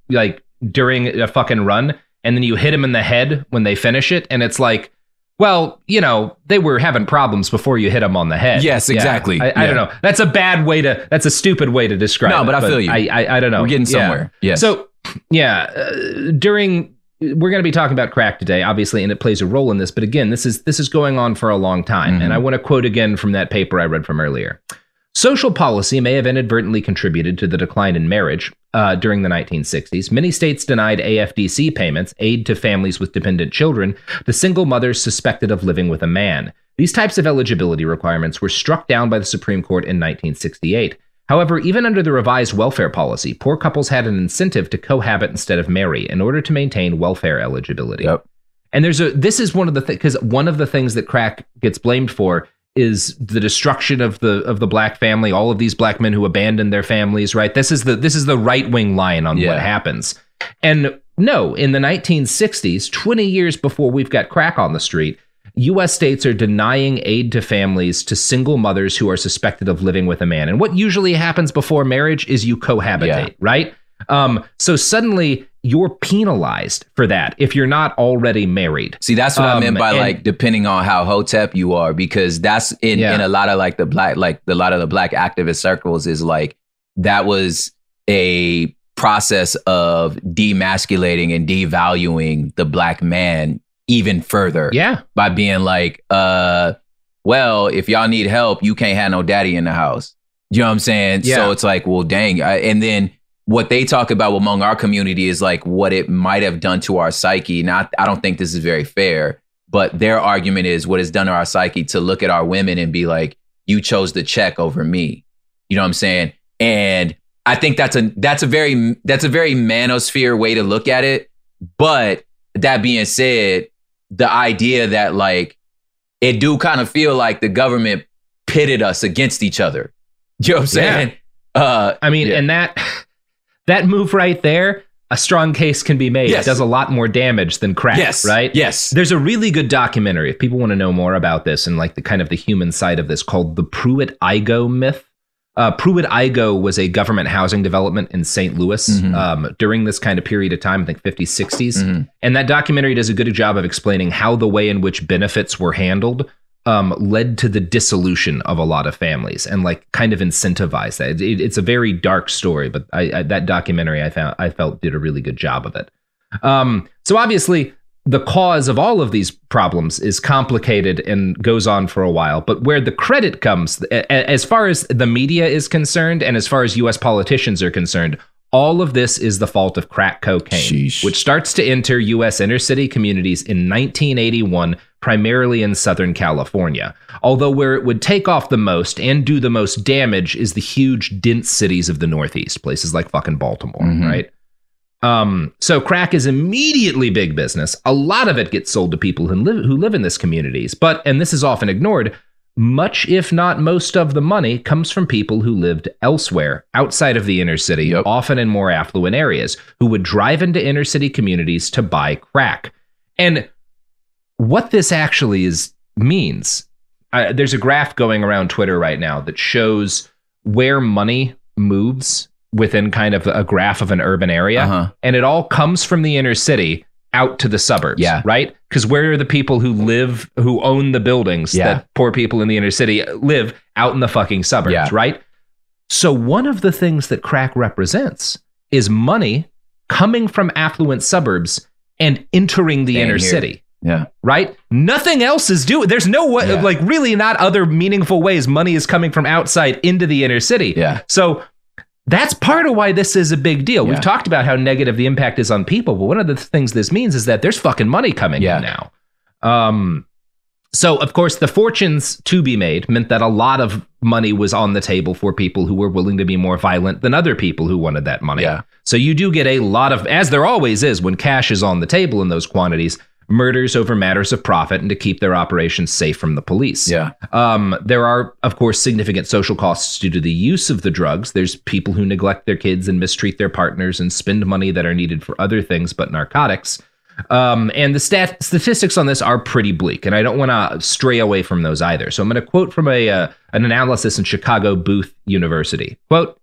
like during a fucking run. And then you hit them in the head when they finish it. And it's like, well, you know, they were having problems before you hit them on the head. Yes, exactly. Yeah. I don't know. That's a bad way to that's a stupid way to describe it. No, but I feel you. I don't know. We're getting somewhere. Yeah. Yes. So, yeah, we're going to be talking about crack today, obviously, and it plays a role in this. But again, this is going on for a long time. Mm-hmm. And I want to quote again from that paper I read from earlier. Social policy may have inadvertently contributed to the decline in marriage during the 1960s. Many states denied AFDC payments, aid to families with dependent children, to single mothers suspected of living with a man. These types of eligibility requirements were struck down by the Supreme Court in 1968. However, even under the revised welfare policy, poor couples had an incentive to cohabit instead of marry in order to maintain welfare eligibility. Yep. And this is one of the things, because one of the things that crack gets blamed for is the destruction of the black family, all of these black men who abandoned their families, right? This is the right-wing line on what happens. And no, in the 1960s, 20 years before we've got crack on the street, U.S. states are denying aid to families to single mothers who are suspected of living with a man. And what usually happens before marriage is you cohabitate, right? So suddenly you're penalized for that if you're not already married. See, that's what I meant by like depending on how hotep you are, because that's in a lot of like the black, activist circles is like that was a process of demasculating and devaluing the black man even further. Yeah. By being like, well, if y'all need help, you can't have no daddy in the house. You know what I'm saying? Yeah. So it's like, well, dang. And then what they talk about among our community is like what it might have done to our psyche. Now, I don't think this is very fair, but their argument is what it's done to our psyche to look at our women and be like, you chose the check over me. You know what I'm saying? And I think that's a very manosphere way to look at it. But that being said, the idea that like it do kind of feel like the government pitted us against each other. You know what I'm saying? And that move right there, a strong case can be made. Yes. It does a lot more damage than crack, right? Yes. There's a really good documentary, if people want to know more about this and like the kind of the human side of this, called the Pruitt-Igoe myth. Pruitt-Igoe was a government housing development in St. Louis during this kind of period of time, I think 50s, 60s. Mm-hmm. And that documentary does a good job of explaining how the way in which benefits were handled led to the dissolution of a lot of families and like kind of incentivized that. It's a very dark story, but that documentary I felt did a really good job of it. So obviously the cause of all of these problems is complicated and goes on for a while, but where the credit comes, as far as the media is concerned and as far as U.S. politicians are concerned, all of this is the fault of crack cocaine, which starts to enter U.S. inner city communities in 1981, primarily in Southern California. Although where it would take off the most and do the most damage is the huge dense cities of the Northeast, places like fucking Baltimore, right? So crack is immediately big business. A lot of it gets sold to people who live in these communities. But, and this is often ignored, much, if not most, of the money comes from people who lived elsewhere outside of the inner city, often in more affluent areas, who would drive into inner city communities to buy crack. And what this actually means, there's a graph going around Twitter right now that shows where money moves within kind of a graph of an urban area. And it all comes from the inner city out to the suburbs, right? Because where are the people who own the buildings that poor people in the inner city live? Out in the fucking suburbs, right? So one of the things that crack represents is money coming from affluent suburbs and entering the inner city, right? Nothing else is doing. There's no way, like really not other meaningful ways money is coming from outside into the inner city. So that's part of why this is a big deal. We've talked about how negative the impact is on people, but one of the things this means is that there's fucking money coming in now. So, of course, the fortunes to be made meant that a lot of money was on the table for people who were willing to be more violent than other people who wanted that money. So you do get a lot of, as there always is when cash is on the table in those quantities, murders over matters of profit and to keep their operations safe from the police. Yeah. There are, of course, significant social costs due to the use of the drugs. There's people who neglect their kids and mistreat their partners and spend money that are needed for other things but narcotics. And the statistics on this are pretty bleak, and I don't want to stray away from those either. So I'm going to quote from an analysis in Chicago Booth University. Quote,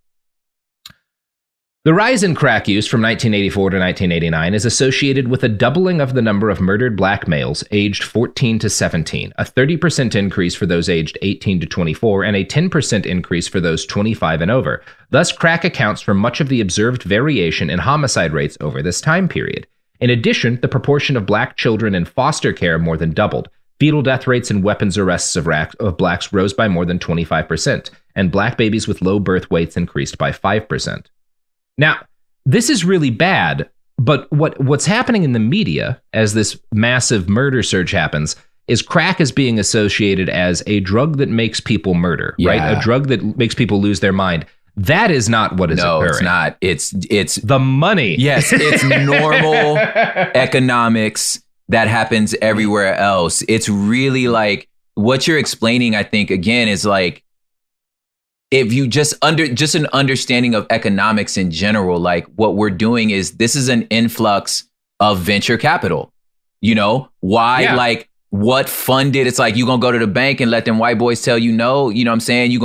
"The rise in crack use from 1984 to 1989 is associated with a doubling of the number of murdered black males aged 14 to 17, a 30% increase for those aged 18 to 24, and a 10% increase for those 25 and over. Thus, crack accounts for much of the observed variation in homicide rates over this time period. In addition, the proportion of black children in foster care more than doubled. Fetal death rates and weapons arrests of blacks rose by more than 25%, and black babies with low birth weights increased by 5%. Now, this is really bad, but what's happening in the media as this massive murder surge happens is crack is being associated as a drug that makes people murder, right? A drug that makes people lose their mind. That is not what is occurring. No, it's not. It's the money. Yes, it's normal economics that happens everywhere else. It's really like what you're explaining, I think, again, is like, if you just an understanding of economics in general, like what we're doing is this is an influx of venture capital. You know, why? Yeah. Like what funded? It's like you gonna go to the bank and let them white boys tell you no. You know what I'm saying? You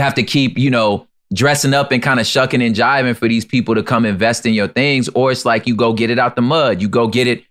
have to keep, you know, dressing up and kind of shucking and jiving for these people to come invest in your things. Or it's like you go get it out the mud. You go get it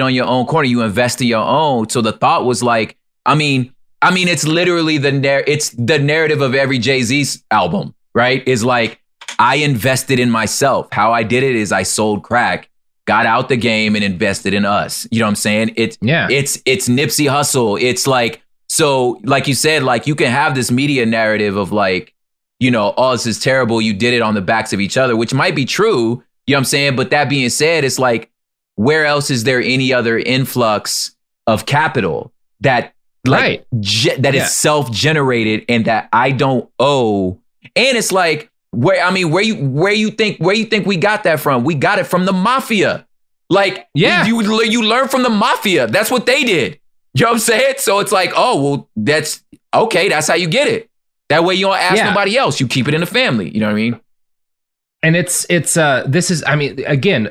on your own corner. You invest in your own. So the thought was like, I mean, it's literally the narrative of every Jay-Z album, right? Is like, I invested in myself. How I did it is I sold crack, got out the game, and invested in us. You know what I'm saying? It's Nipsey Hussle. It's like, so like you said, like you can have this media narrative of like, you know, oh, this is terrible. You did it on the backs of each other, which might be true. You know what I'm saying? But that being said, it's like, where else is there any other influx of capital that is self-generated and that I don't owe? And it's like, where you think we got that from? We got it from the mafia. Like, yeah, you learn from the mafia. That's what they did. You know what I'm saying? So it's like, oh, well, that's okay. That's how you get it. That way you don't ask nobody else. You keep it in the family. You know what I mean? And again,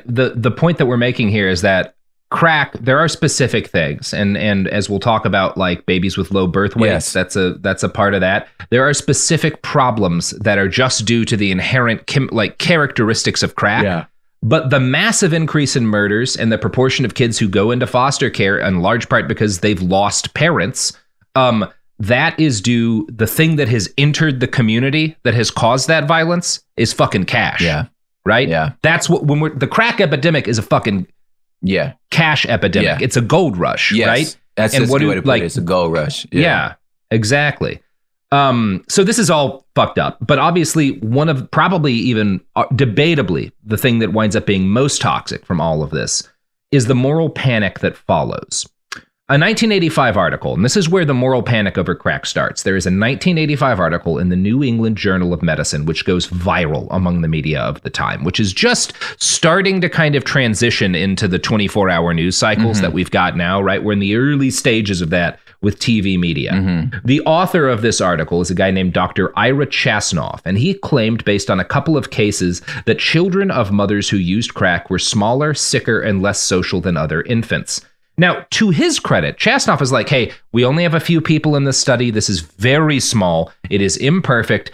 the point that we're making here is that crack, there are specific things. And as we'll talk about, like babies with low birth weights, that's a part of that. There are specific problems that are just due to the inherent characteristics of crack. Yeah. But the massive increase in murders and the proportion of kids who go into foster care, in large part because they've lost parents, that is due, the thing that has entered the community that has caused that violence is fucking cash. Yeah. Right? Yeah. That's what, when the crack epidemic is a fucking cash epidemic. Yeah. It's a gold rush, right? That's the way to put it. It's a gold rush. Yeah, exactly. So this is all fucked up, but obviously one of, probably even debatably, the thing that winds up being most toxic from all of this is the moral panic that follows. A 1985 article, and this is where the moral panic over crack starts. There is a 1985 article in the New England Journal of Medicine, which goes viral among the media of the time, which is just starting to kind of transition into the 24-hour news cycles that we've got now, right? We're in the early stages of that with TV media. Mm-hmm. The author of this article is a guy named Dr. Ira Chasnoff, and he claimed, based on a couple of cases, that children of mothers who used crack were smaller, sicker, and less social than other infants. Now, to his credit, Chasnoff is like, hey, we only have a few people in this study. This is very small. It is imperfect.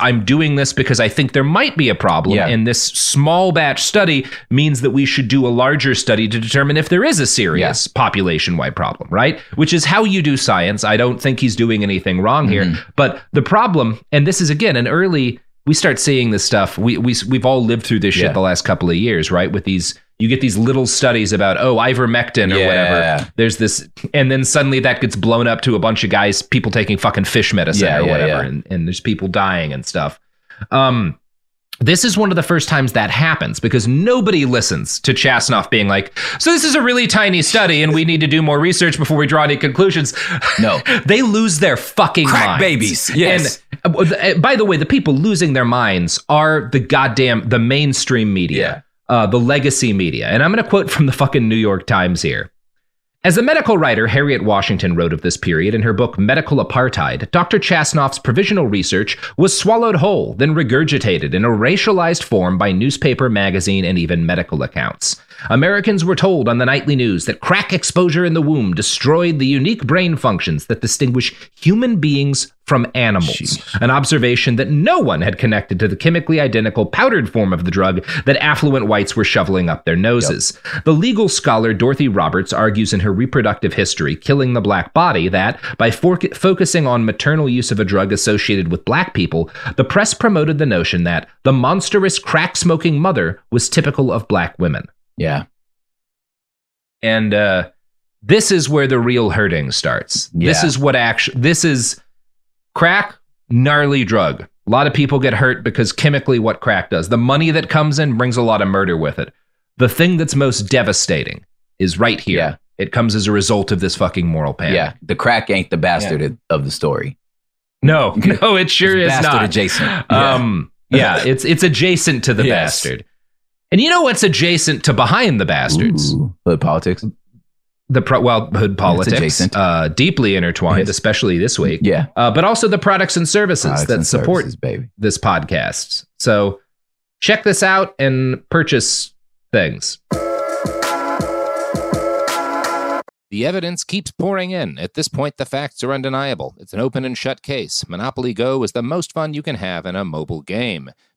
I'm doing this because I think there might be a problem. Yeah. And this small batch study means that we should do a larger study to determine if there is a serious population-wide problem, right? Which is how you do science. I don't think he's doing anything wrong here. But the problem, and this is, again, an early, we start seeing this stuff. We've all lived through this shit the last couple of years, right? With these, you get these little studies about, oh, ivermectin or whatever. There's this, and then suddenly that gets blown up to a bunch of guys, people taking fucking fish medicine or whatever. Yeah. And there's people dying and stuff. This is one of the first times that happens because nobody listens to Chasnoff being like, so this is a really tiny study and we need to do more research before we draw any conclusions. No. They lose their fucking crack minds. Babies. Yes. And by the way, the people losing their minds are the main stream media. Yeah. the legacy media. And I'm going to quote from the fucking New York Times here. As a medical writer, Harriet Washington wrote of this period in her book Medical Apartheid, Dr. Chasnoff's provisional research was swallowed whole, then regurgitated in a racialized form by newspaper, magazine, and even medical accounts. Americans were told on the nightly news that crack exposure in the womb destroyed the unique brain functions that distinguish human beings from animals, an observation that no one had connected to the chemically identical powdered form of the drug that affluent whites were shoveling up their noses. Yep. The legal scholar Dorothy Roberts argues in her reproductive history, Killing the Black Body, that by focusing on maternal use of a drug associated with black people, the press promoted the notion that the monstrous crack-smoking mother was typical of black women. Yeah. And this is where the real hurting starts. Yeah. This is what actually, this is crack, gnarly drug. A lot of people get hurt because chemically what crack does, the money that comes in brings a lot of murder with it. The thing that's most devastating is right here. Yeah. It comes as a result of this fucking moral panic. Yeah. The crack ain't the bastard of the story. No, no, it sure is bastard not. Adjacent. Yeah. Yeah, it's adjacent to the bastard. And you know what's adjacent to Behind the Bastards? Ooh, Hood Politics. Hood Politics. Deeply intertwined, especially this week. Yeah. But also the products and services that support this podcast. So check this out and purchase things. The evidence keeps pouring in. At this point, the facts are undeniable. It's an open and shut case. Monopoly Go is the most fun you can have in a mobile game.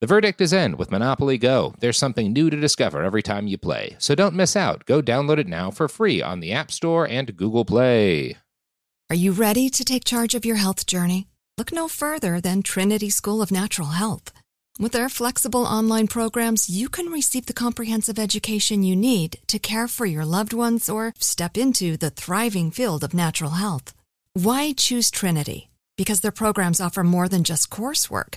The verdict is in with Monopoly Go. There's something new to discover every time you play. So don't miss out. Go download it now for free on the App Store and Google Play. Are you ready to take charge of your health journey? Look no further than Trinity School of Natural Health. With their flexible online programs, you can receive the comprehensive education you need to care for your loved ones or step into the thriving field of natural health. Why choose Trinity? Because their programs offer more than just coursework.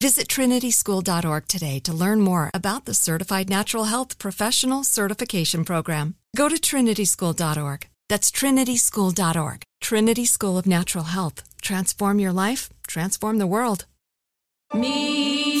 Visit trinityschool.org today to learn more about the Certified Natural Health Professional Certification Program. Go to trinityschool.org. That's trinityschool.org. Trinity School of Natural Health. Transform your life, transform the world. Me.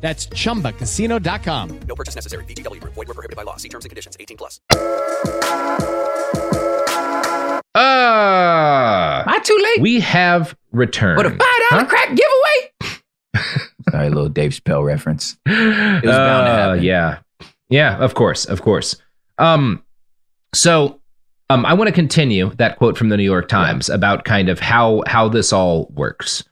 That's chumbacasino.com. No purchase necessary. VGW Group. Void where prohibited by law. See terms and conditions. 18+. Am I too late? We have returned. What a $5 crack giveaway. Sorry, little Dave Chappelle reference. It was bound to happen. Yeah. Yeah, of course. Of course. So I want to continue that quote from the New York Times about kind of how this all works.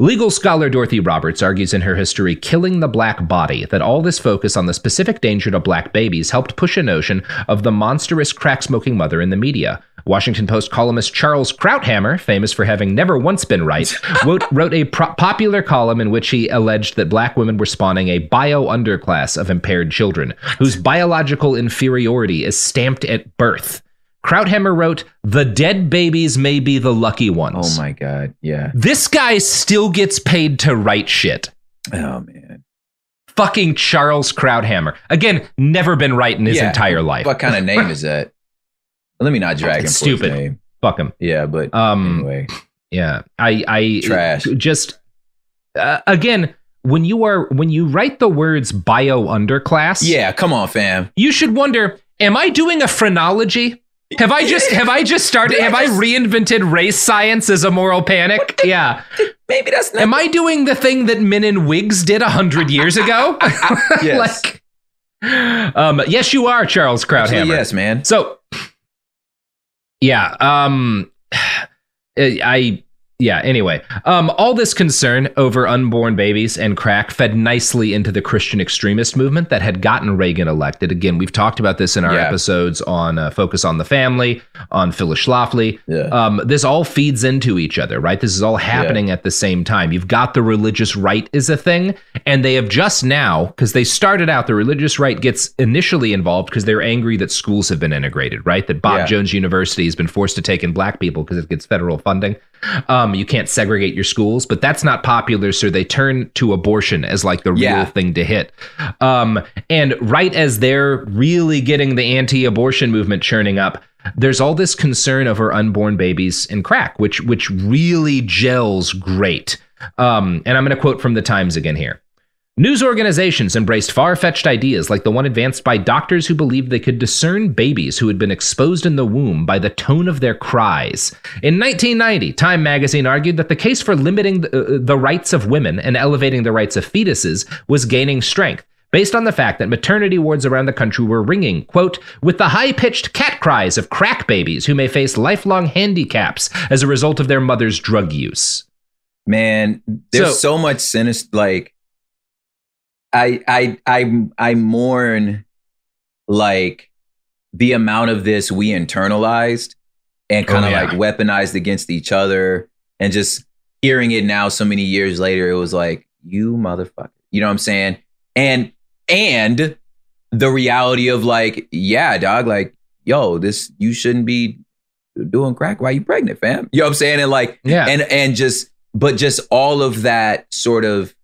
Legal scholar Dorothy Roberts argues in her history, Killing the Black Body, that all this focus on the specific danger to black babies helped push a notion of the monstrous crack-smoking mother in the media. Washington Post columnist Charles Krauthammer, famous for having never once been right, wrote a popular column in which he alleged that black women were spawning a bio-underclass of impaired children, whose biological inferiority is stamped at birth. Krauthammer wrote, "The dead babies may be the lucky ones." Oh my God, yeah. This guy still gets paid to write shit. Oh man. Fucking Charles Krauthammer. Again, never been right in his entire life. What kind of name is that? Let me not drag him. Stupid. His name. Fuck him. Yeah, but anyway. Yeah. I trash. Just again, when you write the words bio underclass. Yeah, come on, fam. You should wonder, am I doing a phrenology? Have I reinvented race science as a moral panic? Yeah. Maybe that's not. Am I doing the thing that men in wigs did 100 years ago? Yes. Yes, you are, Charles Krauthammer. Actually, yes, man. So, yeah. Anyway, all this concern over unborn babies and crack fed nicely into the Christian extremist movement that had gotten Reagan elected. Again, we've talked about this in our episodes on Focus on the Family, on Phyllis Schlafly. Yeah. This all feeds into each other, right? This is all happening at the same time. You've got the religious right is a thing, and they have just now, because they started out, the religious right gets initially involved because they're angry that schools have been integrated, right? That Bob Jones University has been forced to take in black people because it gets federal funding. You can't segregate your schools, but that's not popular, so they turn to abortion as like the real thing to hit. And right as they're really getting the anti-abortion movement churning up, there's all this concern over unborn babies and crack, which really gels great. And I'm going to quote from the Times again here. News organizations embraced far-fetched ideas like the one advanced by doctors who believed they could discern babies who had been exposed in the womb by the tone of their cries. In 1990, Time magazine argued that the case for limiting the rights of women and elevating the rights of fetuses was gaining strength, based on the fact that maternity wards around the country were ringing, quote, with the high-pitched cat cries of crack babies who may face lifelong handicaps as a result of their mother's drug use. Man, there's so much sinister, like, I mourn like the amount of this we internalized and kind of like weaponized against each other, and just hearing it now so many years later, it was like, you motherfucker, you know what I'm saying? And the reality of like, yeah, dog, like, yo, this, you shouldn't be doing crack while you pregnant, fam. You know what I'm saying? And like, just all of that sort of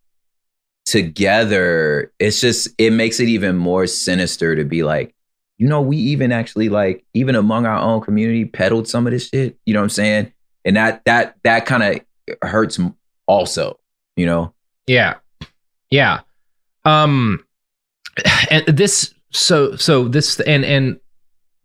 together, it's just, it makes it even more sinister to be like, you know, we even actually like, even among our own community, peddled some of this shit, you know what I'm saying? And that kind of hurts also, you know? Yeah. And this, so this, and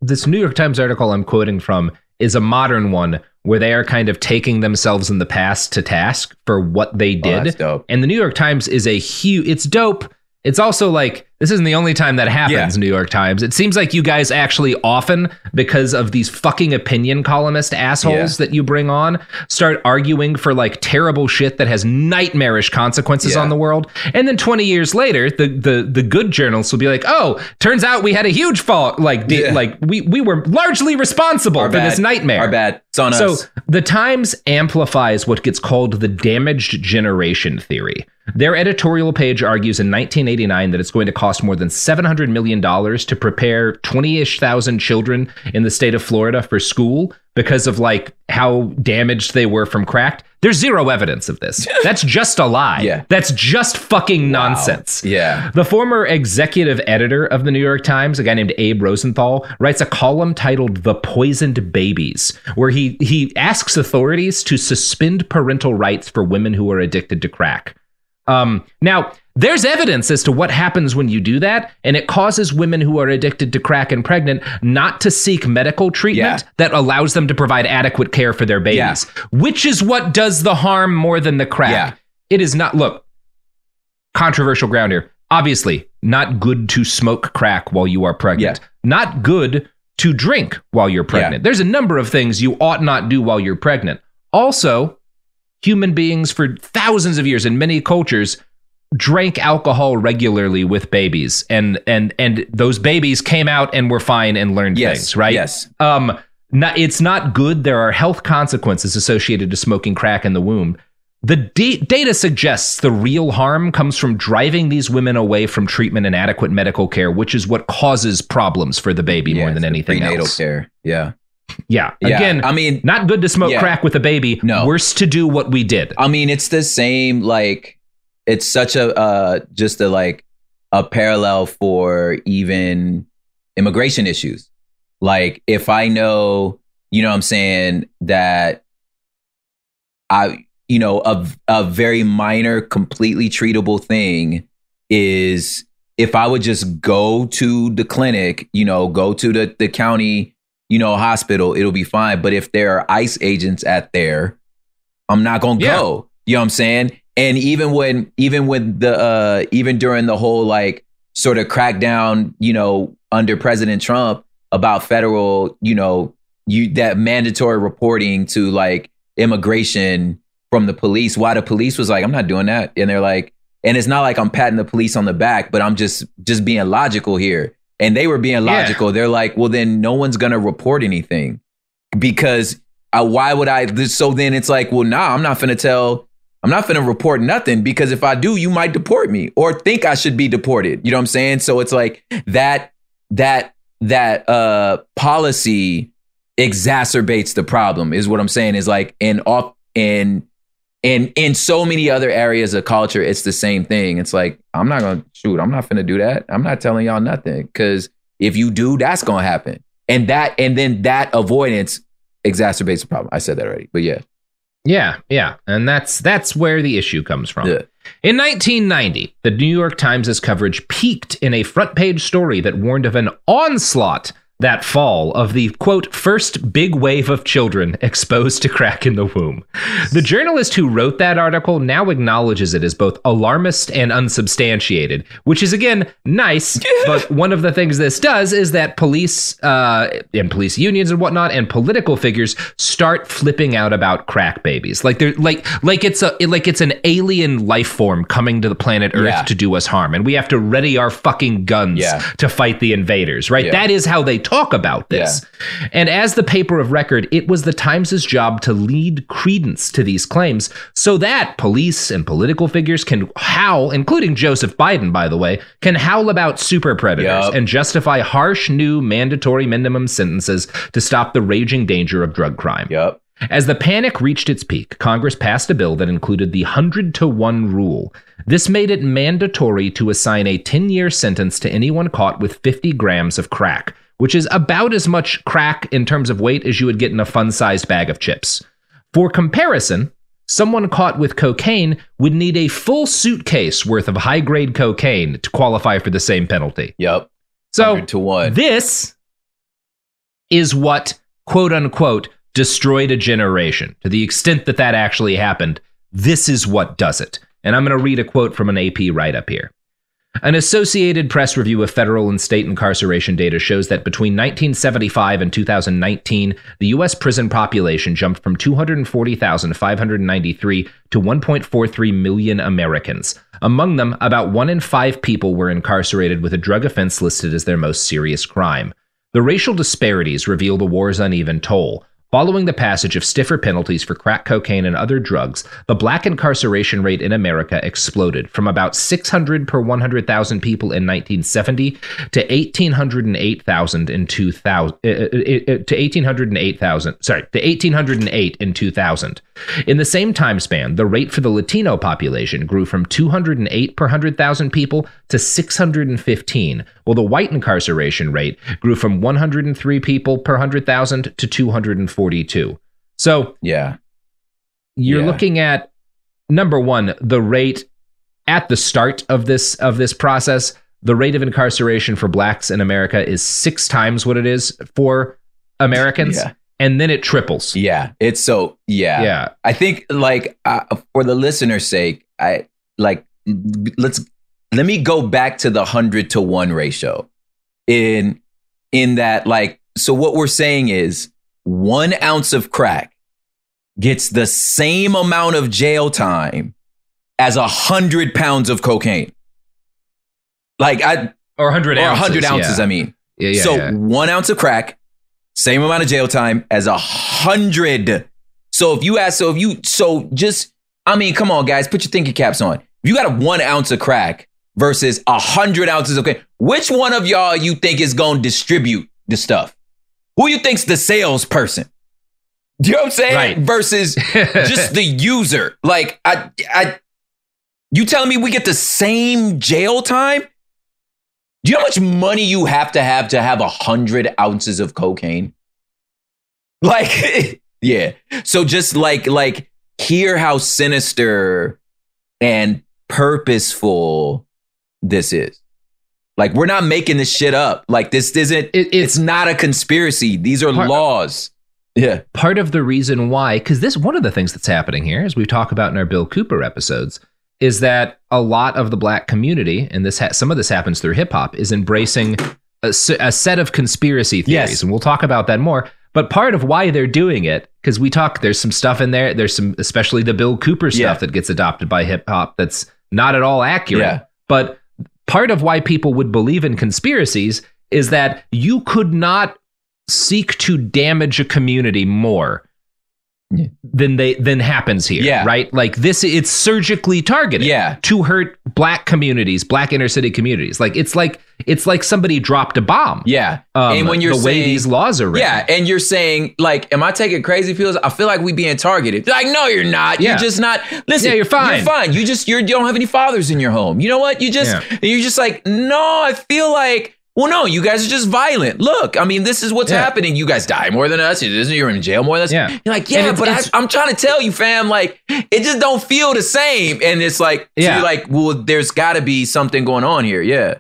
this New York Times article I'm quoting from is a modern one where they are kind of taking themselves in the past to task for what they did. Oh, that's dope. And the New York Times is a huge, it's dope. It's also like, this isn't the only time that happens, New York Times. It seems like you guys actually often, because of these fucking opinion columnist assholes that you bring on, start arguing for like terrible shit that has nightmarish consequences on the world. And then 20 years later, the good journalists will be like, oh, turns out we had a huge fault. Like, we were largely responsible for this nightmare. Our bad. It's on us. So the Times amplifies what gets called the damaged generation theory. Their editorial page argues in 1989 that it's going to cost more than $700 million to prepare 20-ish thousand children in the state of Florida for school because of like how damaged they were from crack. There's zero evidence of this. That's just a lie. Yeah. That's just fucking nonsense. Yeah. The former executive editor of the New York Times, a guy named Abe Rosenthal, writes a column titled The Poisoned Babies, where he asks authorities to suspend parental rights for women who are addicted to crack. Now, there's evidence as to what happens when you do that, and it causes women who are addicted to crack and pregnant not to seek medical treatment that allows them to provide adequate care for their babies, which is what does the harm more than the crack. Yeah. It is not, look, controversial ground here. Obviously, not good to smoke crack while you are pregnant. Yeah. Not good to drink while you're pregnant. Yeah. There's a number of things you ought not do while you're pregnant. Also, human beings for thousands of years in many cultures drank alcohol regularly with babies, and those babies came out and were fine and learned things, right? Yes. It's not good. There are health consequences associated to smoking crack in the womb. The data suggests the real harm comes from driving these women away from treatment and adequate medical care, which is what causes problems for the baby more than anything else. Prenatal care. Yeah. Again, I mean, not good to smoke crack with a baby. No. Worse to do what we did. I mean, it's the same, like, it's such a, just a, like, a parallel for even immigration issues. Like, if I know, you know what I'm saying, that a very minor, completely treatable thing is if I would just go to the clinic, you know, go to the county, you know, hospital, it'll be fine. But if there are ICE agents at there, I'm not going to go. You know what I'm saying? And even during the whole, like, sort of crackdown, you know, under President Trump about federal, you know, that mandatory reporting to, like, immigration from the police, why the police was like, I'm not doing that. And they're like, and it's not like I'm patting the police on the back, but I'm just being logical here. And they were being logical. Yeah. They're like, well, then no one's going to report anything because why would I? So then it's like, well, nah, I'm not finna report nothing because if I do, you might deport me or think I should be deported. You know what I'm saying? So it's like that policy exacerbates the problem is what I'm saying is like, and in so many other areas of culture, it's the same thing. It's like, I'm not finna do that. I'm not telling y'all nothing. Cause if you do, that's going to happen. And then that avoidance exacerbates the problem. I said that already, but yeah. Yeah. And that's where the issue comes from. Yeah. In 1990, the New York Times' coverage peaked in a front page story that warned of an onslaught that fall of the, quote, first big wave of children exposed to crack in the womb. The journalist who wrote that article now acknowledges it as both alarmist and unsubstantiated, which is, again, nice. But one of the things this does is that police and police unions and whatnot and political figures start flipping out about crack babies. Like they're like it's an alien life form coming to the planet Earth to do us harm. And we have to ready our fucking guns to fight the invaders. Right. Yeah. That is how they talk about this. Yeah. And as the paper of record, it was the Times' job to lead credence to these claims so that police and political figures can howl, including Joseph Biden, by the way, can howl about super predators and justify harsh new mandatory minimum sentences to stop the raging danger of drug crime. Yep. As the panic reached its peak, Congress passed a bill that included the 100-to-1 rule. This made it mandatory to assign a 10-year sentence to anyone caught with 50 grams of crack, which is about as much crack in terms of weight as you would get in a fun-sized bag of chips. For comparison, someone caught with cocaine would need a full suitcase worth of high-grade cocaine to qualify for the same penalty. Yep. So this is what, quote-unquote, destroyed a generation. To the extent that that actually happened, this is what does it. And I'm going to read a quote from an AP write-up here. An Associated Press review of federal and state incarceration data shows that between 1975 and 2019, the U.S. prison population jumped from 240,593 to 1.43 million Americans. Among them, about 1 in 5 people were incarcerated with a drug offense listed as their most serious crime. The racial disparities reveal the war's uneven toll. Following the passage of stiffer penalties for crack cocaine and other drugs, the black incarceration rate in America exploded from about 600 per 100,000 people in 1970 to 1,808,000 in 2000. To 1,808 in 2000. In the same time span, the rate for the Latino population grew from 208 per 100,000 people to 615, while the white incarceration rate grew from 103 people per 100,000 to 240. So you're looking at, number one, the rate at the start of this process. The rate of incarceration for blacks in America is 6 times what it is for Americans, and then it triples. I think, like, for the listener's sake, let me go back to the 100-to-1 ratio. In that, like, so what we're saying is, 1 ounce of crack gets the same amount of jail time as 100 pounds of cocaine. Like, 100 ounces. 100 ounces. 1 ounce of crack, same amount of jail time as 100. Come on, guys, put your thinking caps on. If you got 1 ounce of crack versus 100 ounces of crack, which one of y'all you think is going to distribute the stuff? Who you think's the salesperson? Do you know what I'm saying? Right. Versus just the user. Like, you telling me we get the same jail time? Do you know how much money you have to have 100 ounces of cocaine? Like, yeah. So just like hear how sinister and purposeful this is. Like, we're not making this shit up. Like, this isn't, it's not a conspiracy. These are laws. Yeah. Part of the reason why, because this, one of the things that's happening here, as we talk about in our Bill Cooper episodes, is that a lot of the black community, and this some of this happens through hip hop, is embracing a set of conspiracy theories. Yes. And we'll talk about that more. But part of why they're doing it, because there's some stuff in there. There's some, especially the Bill Cooper stuff that gets adopted by hip hop that's not at all accurate. Yeah. But part of why people would believe in conspiracies is that you could not seek to damage a community more than happens here, right? Like, this, it's surgically targeted to hurt black communities, black inner city communities. Like, it's like somebody dropped a bomb. Yeah. And when you're the way these laws are written. Yeah, and you're saying, like, am I taking crazy pills? I feel like we being targeted. Like, no, you're not. Yeah. You're just not. Listen, you're fine. You're fine. You just, you don't have any fathers in your home. You know what? You're just like, no, I feel like, well, no, you guys are just violent. Look, I mean, this is what's happening. You guys die more than us. You're in jail more than us. Yeah. You're like, I'm trying to tell you, fam, like, it just don't feel the same. And it's like, so you're like, well, there's got to be something going on here. Yeah.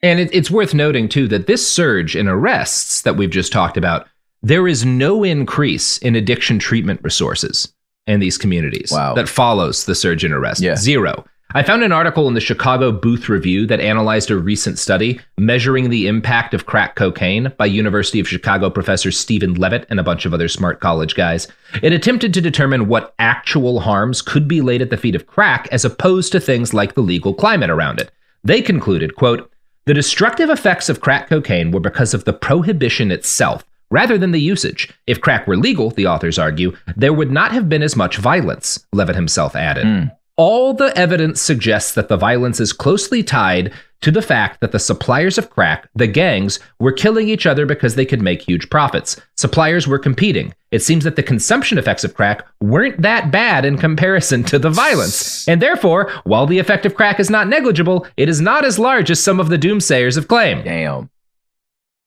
And it's worth noting, too, that this surge in arrests that we've just talked about, there is no increase in addiction treatment resources in these communities that follows the surge in arrests. Yeah. Zero. I found an article in the Chicago Booth Review that analyzed a recent study measuring the impact of crack cocaine by University of Chicago professor Stephen Levitt and a bunch of other smart college guys. It attempted to determine what actual harms could be laid at the feet of crack as opposed to things like the legal climate around it. They concluded, quote, "The destructive effects of crack cocaine were because of the prohibition itself, rather than the usage. If crack were legal, the authors argue, there would not have been as much violence," Levitt himself added. All the evidence suggests that the violence is closely tied to the fact that the suppliers of crack, the gangs, were killing each other because they could make huge profits. Suppliers were competing. It seems that the consumption effects of crack weren't that bad in comparison to the violence. And therefore, while the effect of crack is not negligible, it is not as large as some of the doomsayers have claimed. Damn.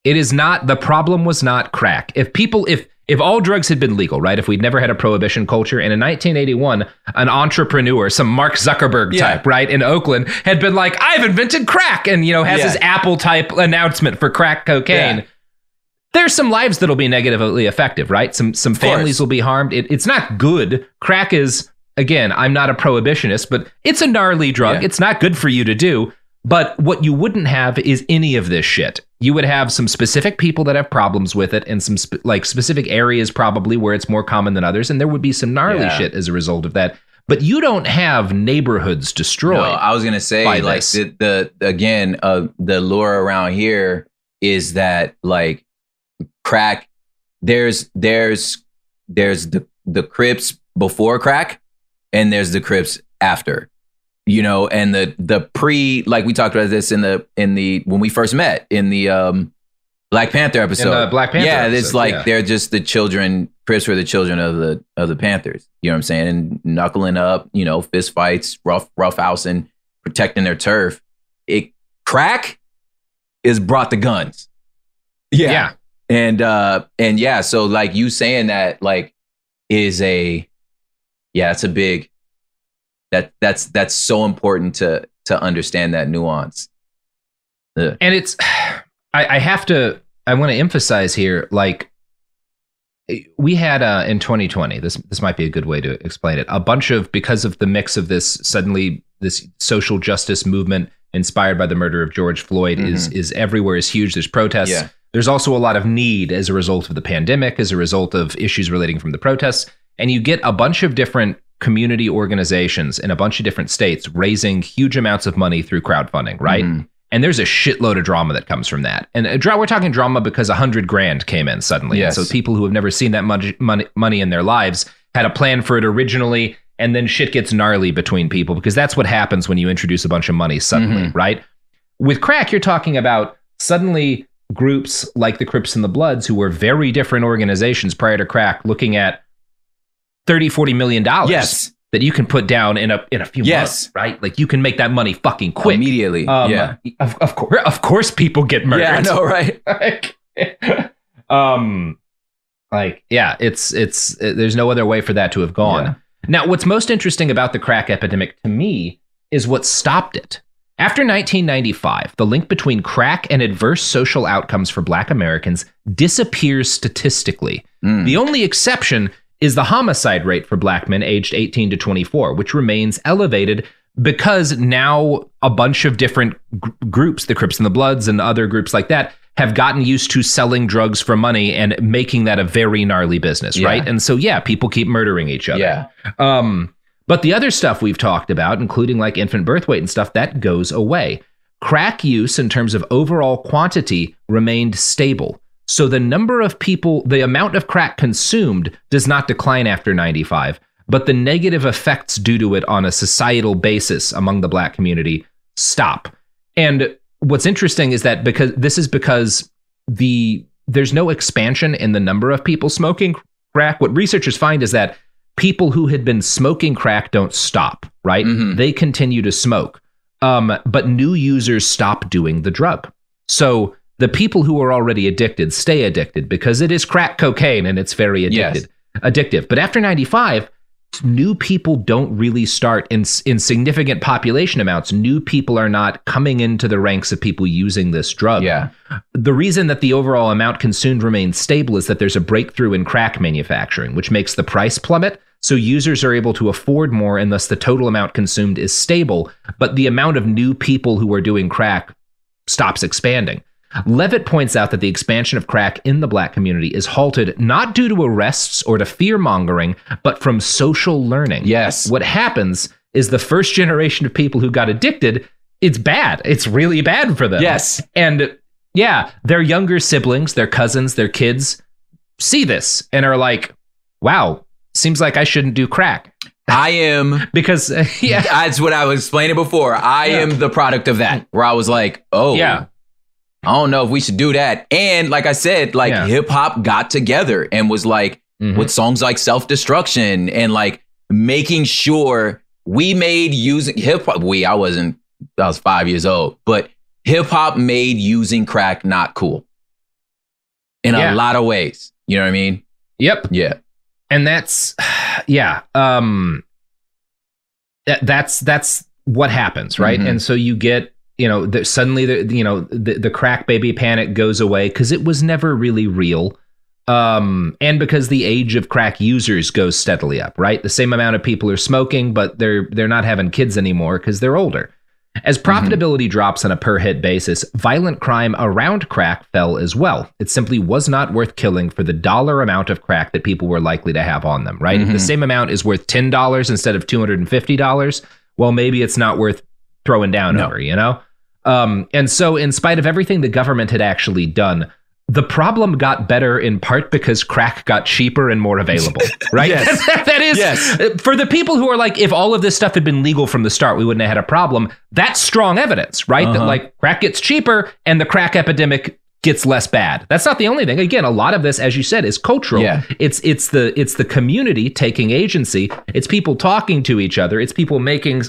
It is not, the problem was not crack. If all drugs had been legal, right, if we'd never had a prohibition culture, and in 1981, an entrepreneur, some Mark Zuckerberg type, right, in Oakland, had been like, I've invented crack, and, you know, has his Apple type announcement for crack cocaine. Yeah. There's some lives that'll be negatively affected, right? Some families will be harmed. It's not good. Crack is, again, I'm not a prohibitionist, but it's a gnarly drug. Yeah. It's not good for you to do. But what you wouldn't have is any of this shit. You would have some specific people that have problems with it and some specific areas probably where it's more common than others. And there would be some gnarly shit as a result of that. But you don't have neighborhoods destroyed. No, I was going to say, like, the lure around here is that, like, crack, there's the Crips before crack and there's the Crips after. You know, and the pre, like we talked about this in the when we first met in the Black Panther episode. It's like they're just the children. Crips were the children of the Panthers. You know what I'm saying? And knuckling up, you know, fist fights, roughhousing, protecting their turf. Crack is brought the guns. Yeah. And yeah, so like you saying that, like, it's a big. That's so important to understand that nuance. Ugh. And it's, I want to emphasize here, like, we had in 2020, this might be a good way to explain it, because of the mix of this, suddenly this social justice movement inspired by the murder of George Floyd is everywhere, is huge. There's protests. Yeah. There's also a lot of need as a result of the pandemic, as a result of issues relating from the protests. And you get a bunch of different community organizations in a bunch of different states raising huge amounts of money through crowdfunding, right? Mm-hmm. And there's a shitload of drama that comes from that. And we're talking drama because $100,000 came in suddenly. Yes. And so people who have never seen that much money in their lives had a plan for it originally. And then shit gets gnarly between people because that's what happens when you introduce a bunch of money suddenly, mm-hmm. right? With crack, you're talking about suddenly groups like the Crips and the Bloods, who were very different organizations prior to crack, looking at $30-40 million. Yes. That you can put down in a few months, right? Like you can make that money fucking quick immediately. Of course, people get murdered. Yeah, I know, right? There's no other way for that to have gone. Yeah. Now, what's most interesting about the crack epidemic to me is what stopped it. After 1995, the link between crack and adverse social outcomes for Black Americans disappears statistically. Mm. The only exception is the homicide rate for Black men aged 18 to 24, which remains elevated because now a bunch of different groups, the Crips and the Bloods and other groups like that, have gotten used to selling drugs for money and making that a very gnarly business, yeah. right? And so, yeah, people keep murdering each other. Yeah. But the other stuff we've talked about, including like infant birth weight and stuff, that goes away. Crack use in terms of overall quantity remained stable. So the number of people, the amount of crack consumed does not decline after 95, but the negative effects due to it on a societal basis among the Black community stop. And what's interesting is that because there's no expansion in the number of people smoking crack, what researchers find is that people who had been smoking crack don't stop, right? Mm-hmm. They continue to smoke, but new users stop doing the drug. So the people who are already addicted stay addicted because it is crack cocaine and it's very addictive. But after 95, new people don't really start in significant population amounts. New people are not coming into the ranks of people using this drug. Yeah. The reason that the overall amount consumed remains stable is that there's a breakthrough in crack manufacturing, which makes the price plummet. So users are able to afford more and thus the total amount consumed is stable. But the amount of new people who are doing crack stops expanding. Levitt points out that the expansion of crack in the Black community is halted not due to arrests or to fear-mongering, but from social learning. Yes. What happens is the first generation of people who got addicted, it's bad. It's really bad for them. Yes. And yeah, their younger siblings, their cousins, their kids see this and are like, wow, seems like I shouldn't do crack. I am. Because yeah. That's what I was explaining before. I am the product of that, where I was like, oh. Yeah. I don't know if we should do that. And like I said, hip hop got together and was like, mm-hmm. with songs like Self-Destruction and like making sure we made using hip hop. I was 5 years old, but hip hop made using crack not cool in a lot of ways. You know what I mean? Yep. Yeah. And that's what happens. Right. Mm-hmm. And so you get, suddenly the crack baby panic goes away because it was never really real. And because the age of crack users goes steadily up, right? The same amount of people are smoking, but they're not having kids anymore because they're older. As profitability mm-hmm. drops on a per hit basis, violent crime around crack fell as well. It simply was not worth killing for the dollar amount of crack that people were likely to have on them, right? Mm-hmm. If the same amount is worth $10 instead of $250, well, maybe it's not worth throwing down over, And so in spite of everything the government had actually done, the problem got better in part because crack got cheaper and more available, right? Yes. That is, for the people who are like, if all of this stuff had been legal from the start, we wouldn't have had a problem. That's strong evidence, right? Uh-huh. That like crack gets cheaper and the crack epidemic gets less bad. That's not the only thing. Again, a lot of this, as you said, is cultural. Yeah. It's the community taking agency. It's people talking to each other. It's people making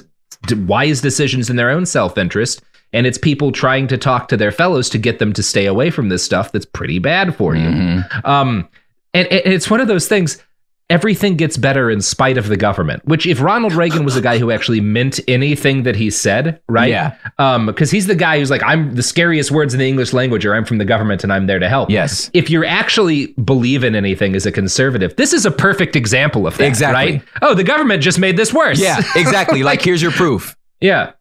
wise decisions in their own self-interest, and it's people trying to talk to their fellows to get them to stay away from this stuff that's pretty bad for you. Mm-hmm. And it's one of those things, everything gets better in spite of the government, which if Ronald Reagan was a guy who actually meant anything that he said, right? Yeah. Because he's the guy who's like, I'm the scariest words in the English language, or I'm from the government and I'm there to help. Yes. If you actually believe in anything as a conservative, this is a perfect example of that, exactly. right? Oh, the government just made this worse. Yeah, exactly. Like, here's your proof. Yeah.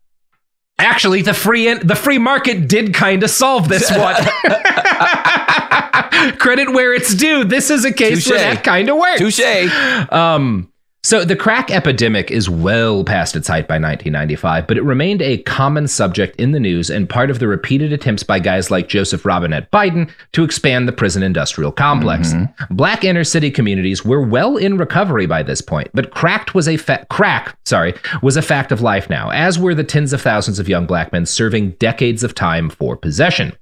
Actually, the free market did kind of solve this one. Credit where it's due. This is a case Touché. Where that kind of works. Touché. So the crack epidemic is well past its height by 1995, but it remained a common subject in the news and part of the repeated attempts by guys like Joseph Robinette Biden to expand the prison industrial complex. Mm-hmm. Black inner city communities were well in recovery by this point, but crack was a fact of life now, as were the tens of thousands of young black men serving decades of time for possession.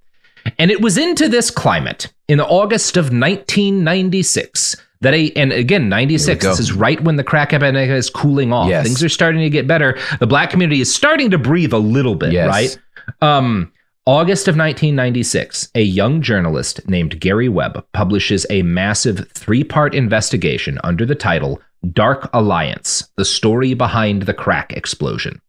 And it was into this climate in August of 1996 96, this is right when the crack epidemic is cooling off. Yes. Things are starting to get better. The black community is starting to breathe a little bit, yes. right? August of 1996, a young journalist named Gary Webb publishes a massive 3-part investigation under the title Dark Alliance, the story behind the crack explosion.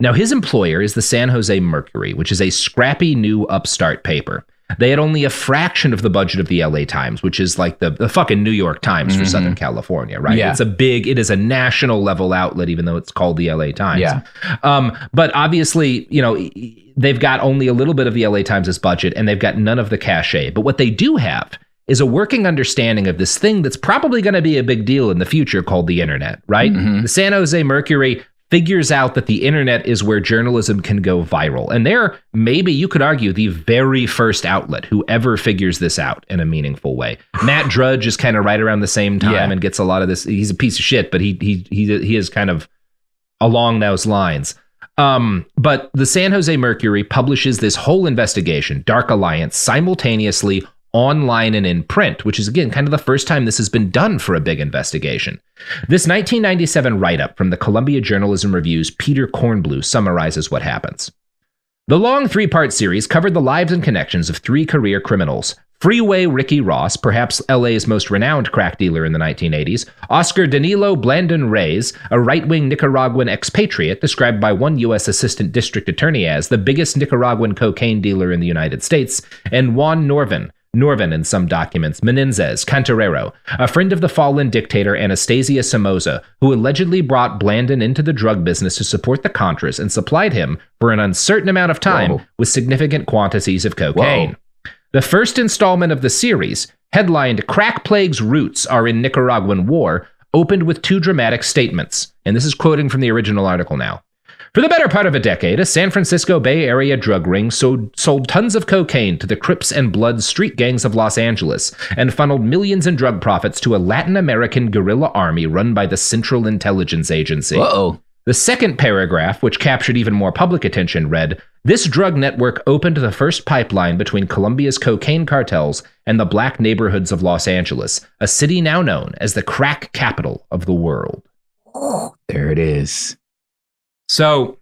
Now, his employer is the San Jose Mercury, which is a scrappy new upstart paper. They had only a fraction of the budget of the LA Times, which is like the fucking New York Times for mm-hmm. Southern California, right? Yeah. It is a national level outlet, even though it's called the LA Times. Yeah. But obviously, you know, they've got only a little bit of the LA Times' budget and they've got none of the cachet. But what they do have is a working understanding of this thing that's probably going to be a big deal in the future called the internet, right? Mm-hmm. The San Jose Mercury figures out that the internet is where journalism can go viral. And they're, maybe you could argue, the very first outlet who ever figures this out in a meaningful way. Matt Drudge is kind of right around the same time yeah. and gets a lot of this. He's a piece of shit, but he is kind of along those lines. But the San Jose Mercury publishes this whole investigation, Dark Alliance, simultaneously online and in print, which is, again, kind of the first time this has been done for a big investigation. This 1997 write-up from the Columbia Journalism Review's Peter Kornbluh summarizes what happens. The long 3-part series covered the lives and connections of 3 career criminals: Freeway Ricky Ross, perhaps LA's most renowned crack dealer in the 1980s, Oscar Danilo Blandon Reyes, a right-wing Nicaraguan expatriate described by one U.S. assistant district attorney as the biggest Nicaraguan cocaine dealer in the United States, and Juan Norvin in some documents, Menéndez, Cantarero, a friend of the fallen dictator Anastasia Somoza, who allegedly brought Blandon into the drug business to support the Contras and supplied him, for an uncertain amount of time, Whoa. With significant quantities of cocaine. Whoa. The first installment of the series, headlined Crack Plague's Roots Are in Nicaraguan War, opened with 2 dramatic statements, and this is quoting from the original article now. For the better part of a decade, a San Francisco Bay Area drug ring sold tons of cocaine to the Crips and Bloods street gangs of Los Angeles and funneled millions in drug profits to a Latin American guerrilla army run by the Central Intelligence Agency. Uh-oh. The second paragraph, which captured even more public attention, read, "This drug network opened the first pipeline between Colombia's cocaine cartels and the black neighborhoods of Los Angeles, a city now known as the crack capital of the world." Oh, there it is. So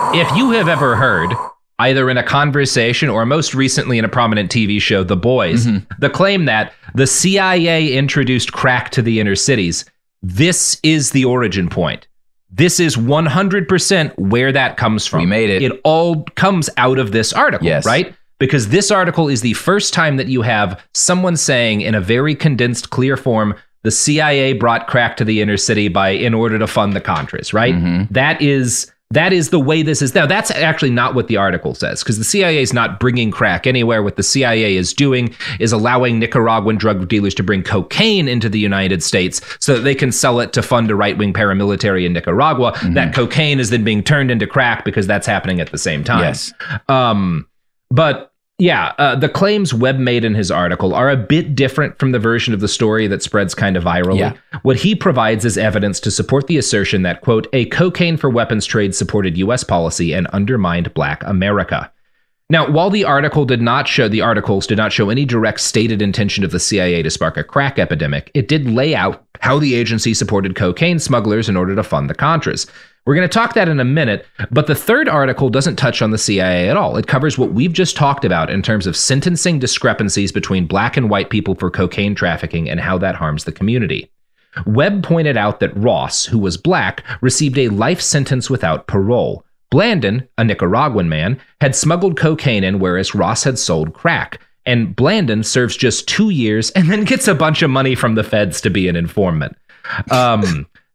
if you have ever heard, either in a conversation or most recently in a prominent TV show, The Boys, mm-hmm. the claim that the CIA introduced crack to the inner cities, this is the origin point. This is 100% where that comes from. We made it. It all comes out of this article, yes. right? Because this article is the first time that you have someone saying in a very condensed, clear form, the CIA brought crack to the inner city in order to fund the Contras, right? Mm-hmm. That is the way this is. Now, that's actually not what the article says, because the CIA is not bringing crack anywhere. What the CIA is doing is allowing Nicaraguan drug dealers to bring cocaine into the United States so that they can sell it to fund a right-wing paramilitary in Nicaragua. Mm-hmm. That cocaine is then being turned into crack because that's happening at the same time. Yes. The claims Webb made in his article are a bit different from the version of the story that spreads kind of virally. Yeah. What he provides is evidence to support the assertion that, quote, a cocaine for weapons trade supported U.S. policy and undermined black America. Now, while the articles did not show any direct stated intention of the CIA to spark a crack epidemic, it did lay out how the agency supported cocaine smugglers in order to fund the Contras. We're going to talk that in a minute, but the third article doesn't touch on the CIA at all. It covers what we've just talked about in terms of sentencing discrepancies between black and white people for cocaine trafficking and how that harms the community. Webb pointed out that Ross, who was black, received a life sentence without parole. Blandon, a Nicaraguan man, had smuggled cocaine in, whereas Ross had sold crack. And Blandon serves just 2 years and then gets a bunch of money from the feds to be an informant.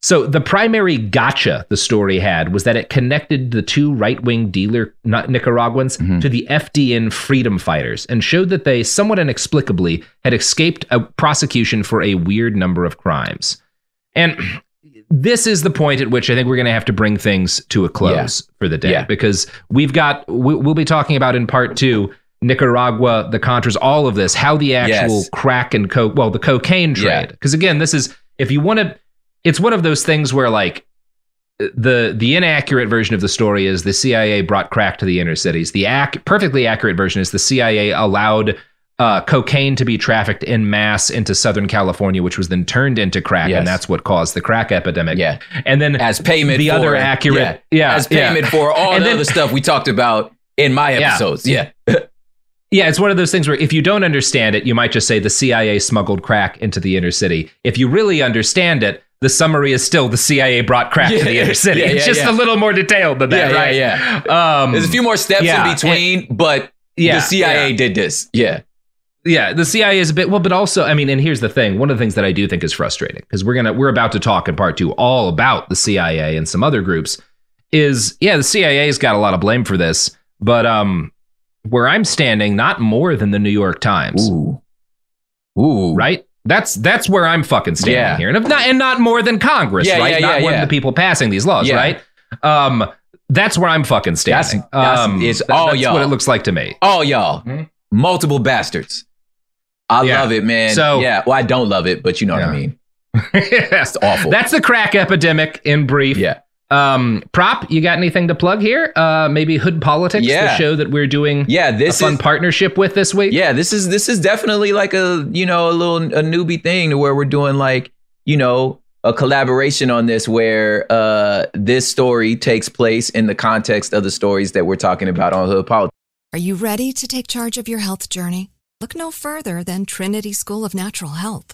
So the primary gotcha the story had was that it connected the 2 right-wing dealer Nicaraguans mm-hmm. to the FDN freedom fighters and showed that they, somewhat inexplicably, had escaped a prosecution for a weird number of crimes. And this is the point at which I think we're going to have to bring things to a close for the day, because we'll be talking about in part two, Nicaragua, the Contras, all of this, how the actual crack and the cocaine trade. Because again, this is, if you want to, it's one of those things where like the inaccurate version of the story is the CIA brought crack to the inner cities. The perfectly accurate version is the CIA allowed cocaine to be trafficked in mass into Southern California, which was then turned into crack, and that's what caused the crack epidemic. Yeah, and then as payment, the for, other accurate, yeah, as payment for all and the other stuff we talked about in my episodes. Yeah, it's one of those things where if you don't understand it, you might just say the CIA smuggled crack into the inner city. If you really understand it, the summary is still the CIA brought crack to the inner city. It's just a little more detailed than that, right? Yeah. There's a few more steps in between, but the CIA did this. Yeah. Yeah, the CIA is a bit, well, but also, I mean, and here's the thing. One of the things that I do think is frustrating, because we're about to talk in part two all about the CIA and some other groups, is, the CIA's got a lot of blame for this, but where I'm standing, not more than the New York Times. Ooh. Right? That's where I'm fucking standing here. And not more than Congress, right? Not one of the people passing these laws, right? That's where I'm fucking standing. That's what it looks like to me. All y'all. Mm-hmm. Multiple bastards. I love it, man. So, well, I don't love it, but you know what I mean. It's awful. That's the crack epidemic in brief. Yeah. Prop, you got anything to plug here? Maybe Hood Politics, the show that we're doing a fun partnership with this week. Yeah, this is definitely like a little newbie thing to where we're doing like, a collaboration on this where this story takes place in the context of the stories that we're talking about on Hood Politics. Are you ready to take charge of your health journey? Look no further than Trinity School of Natural Health.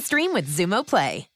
stream with Zumo Play.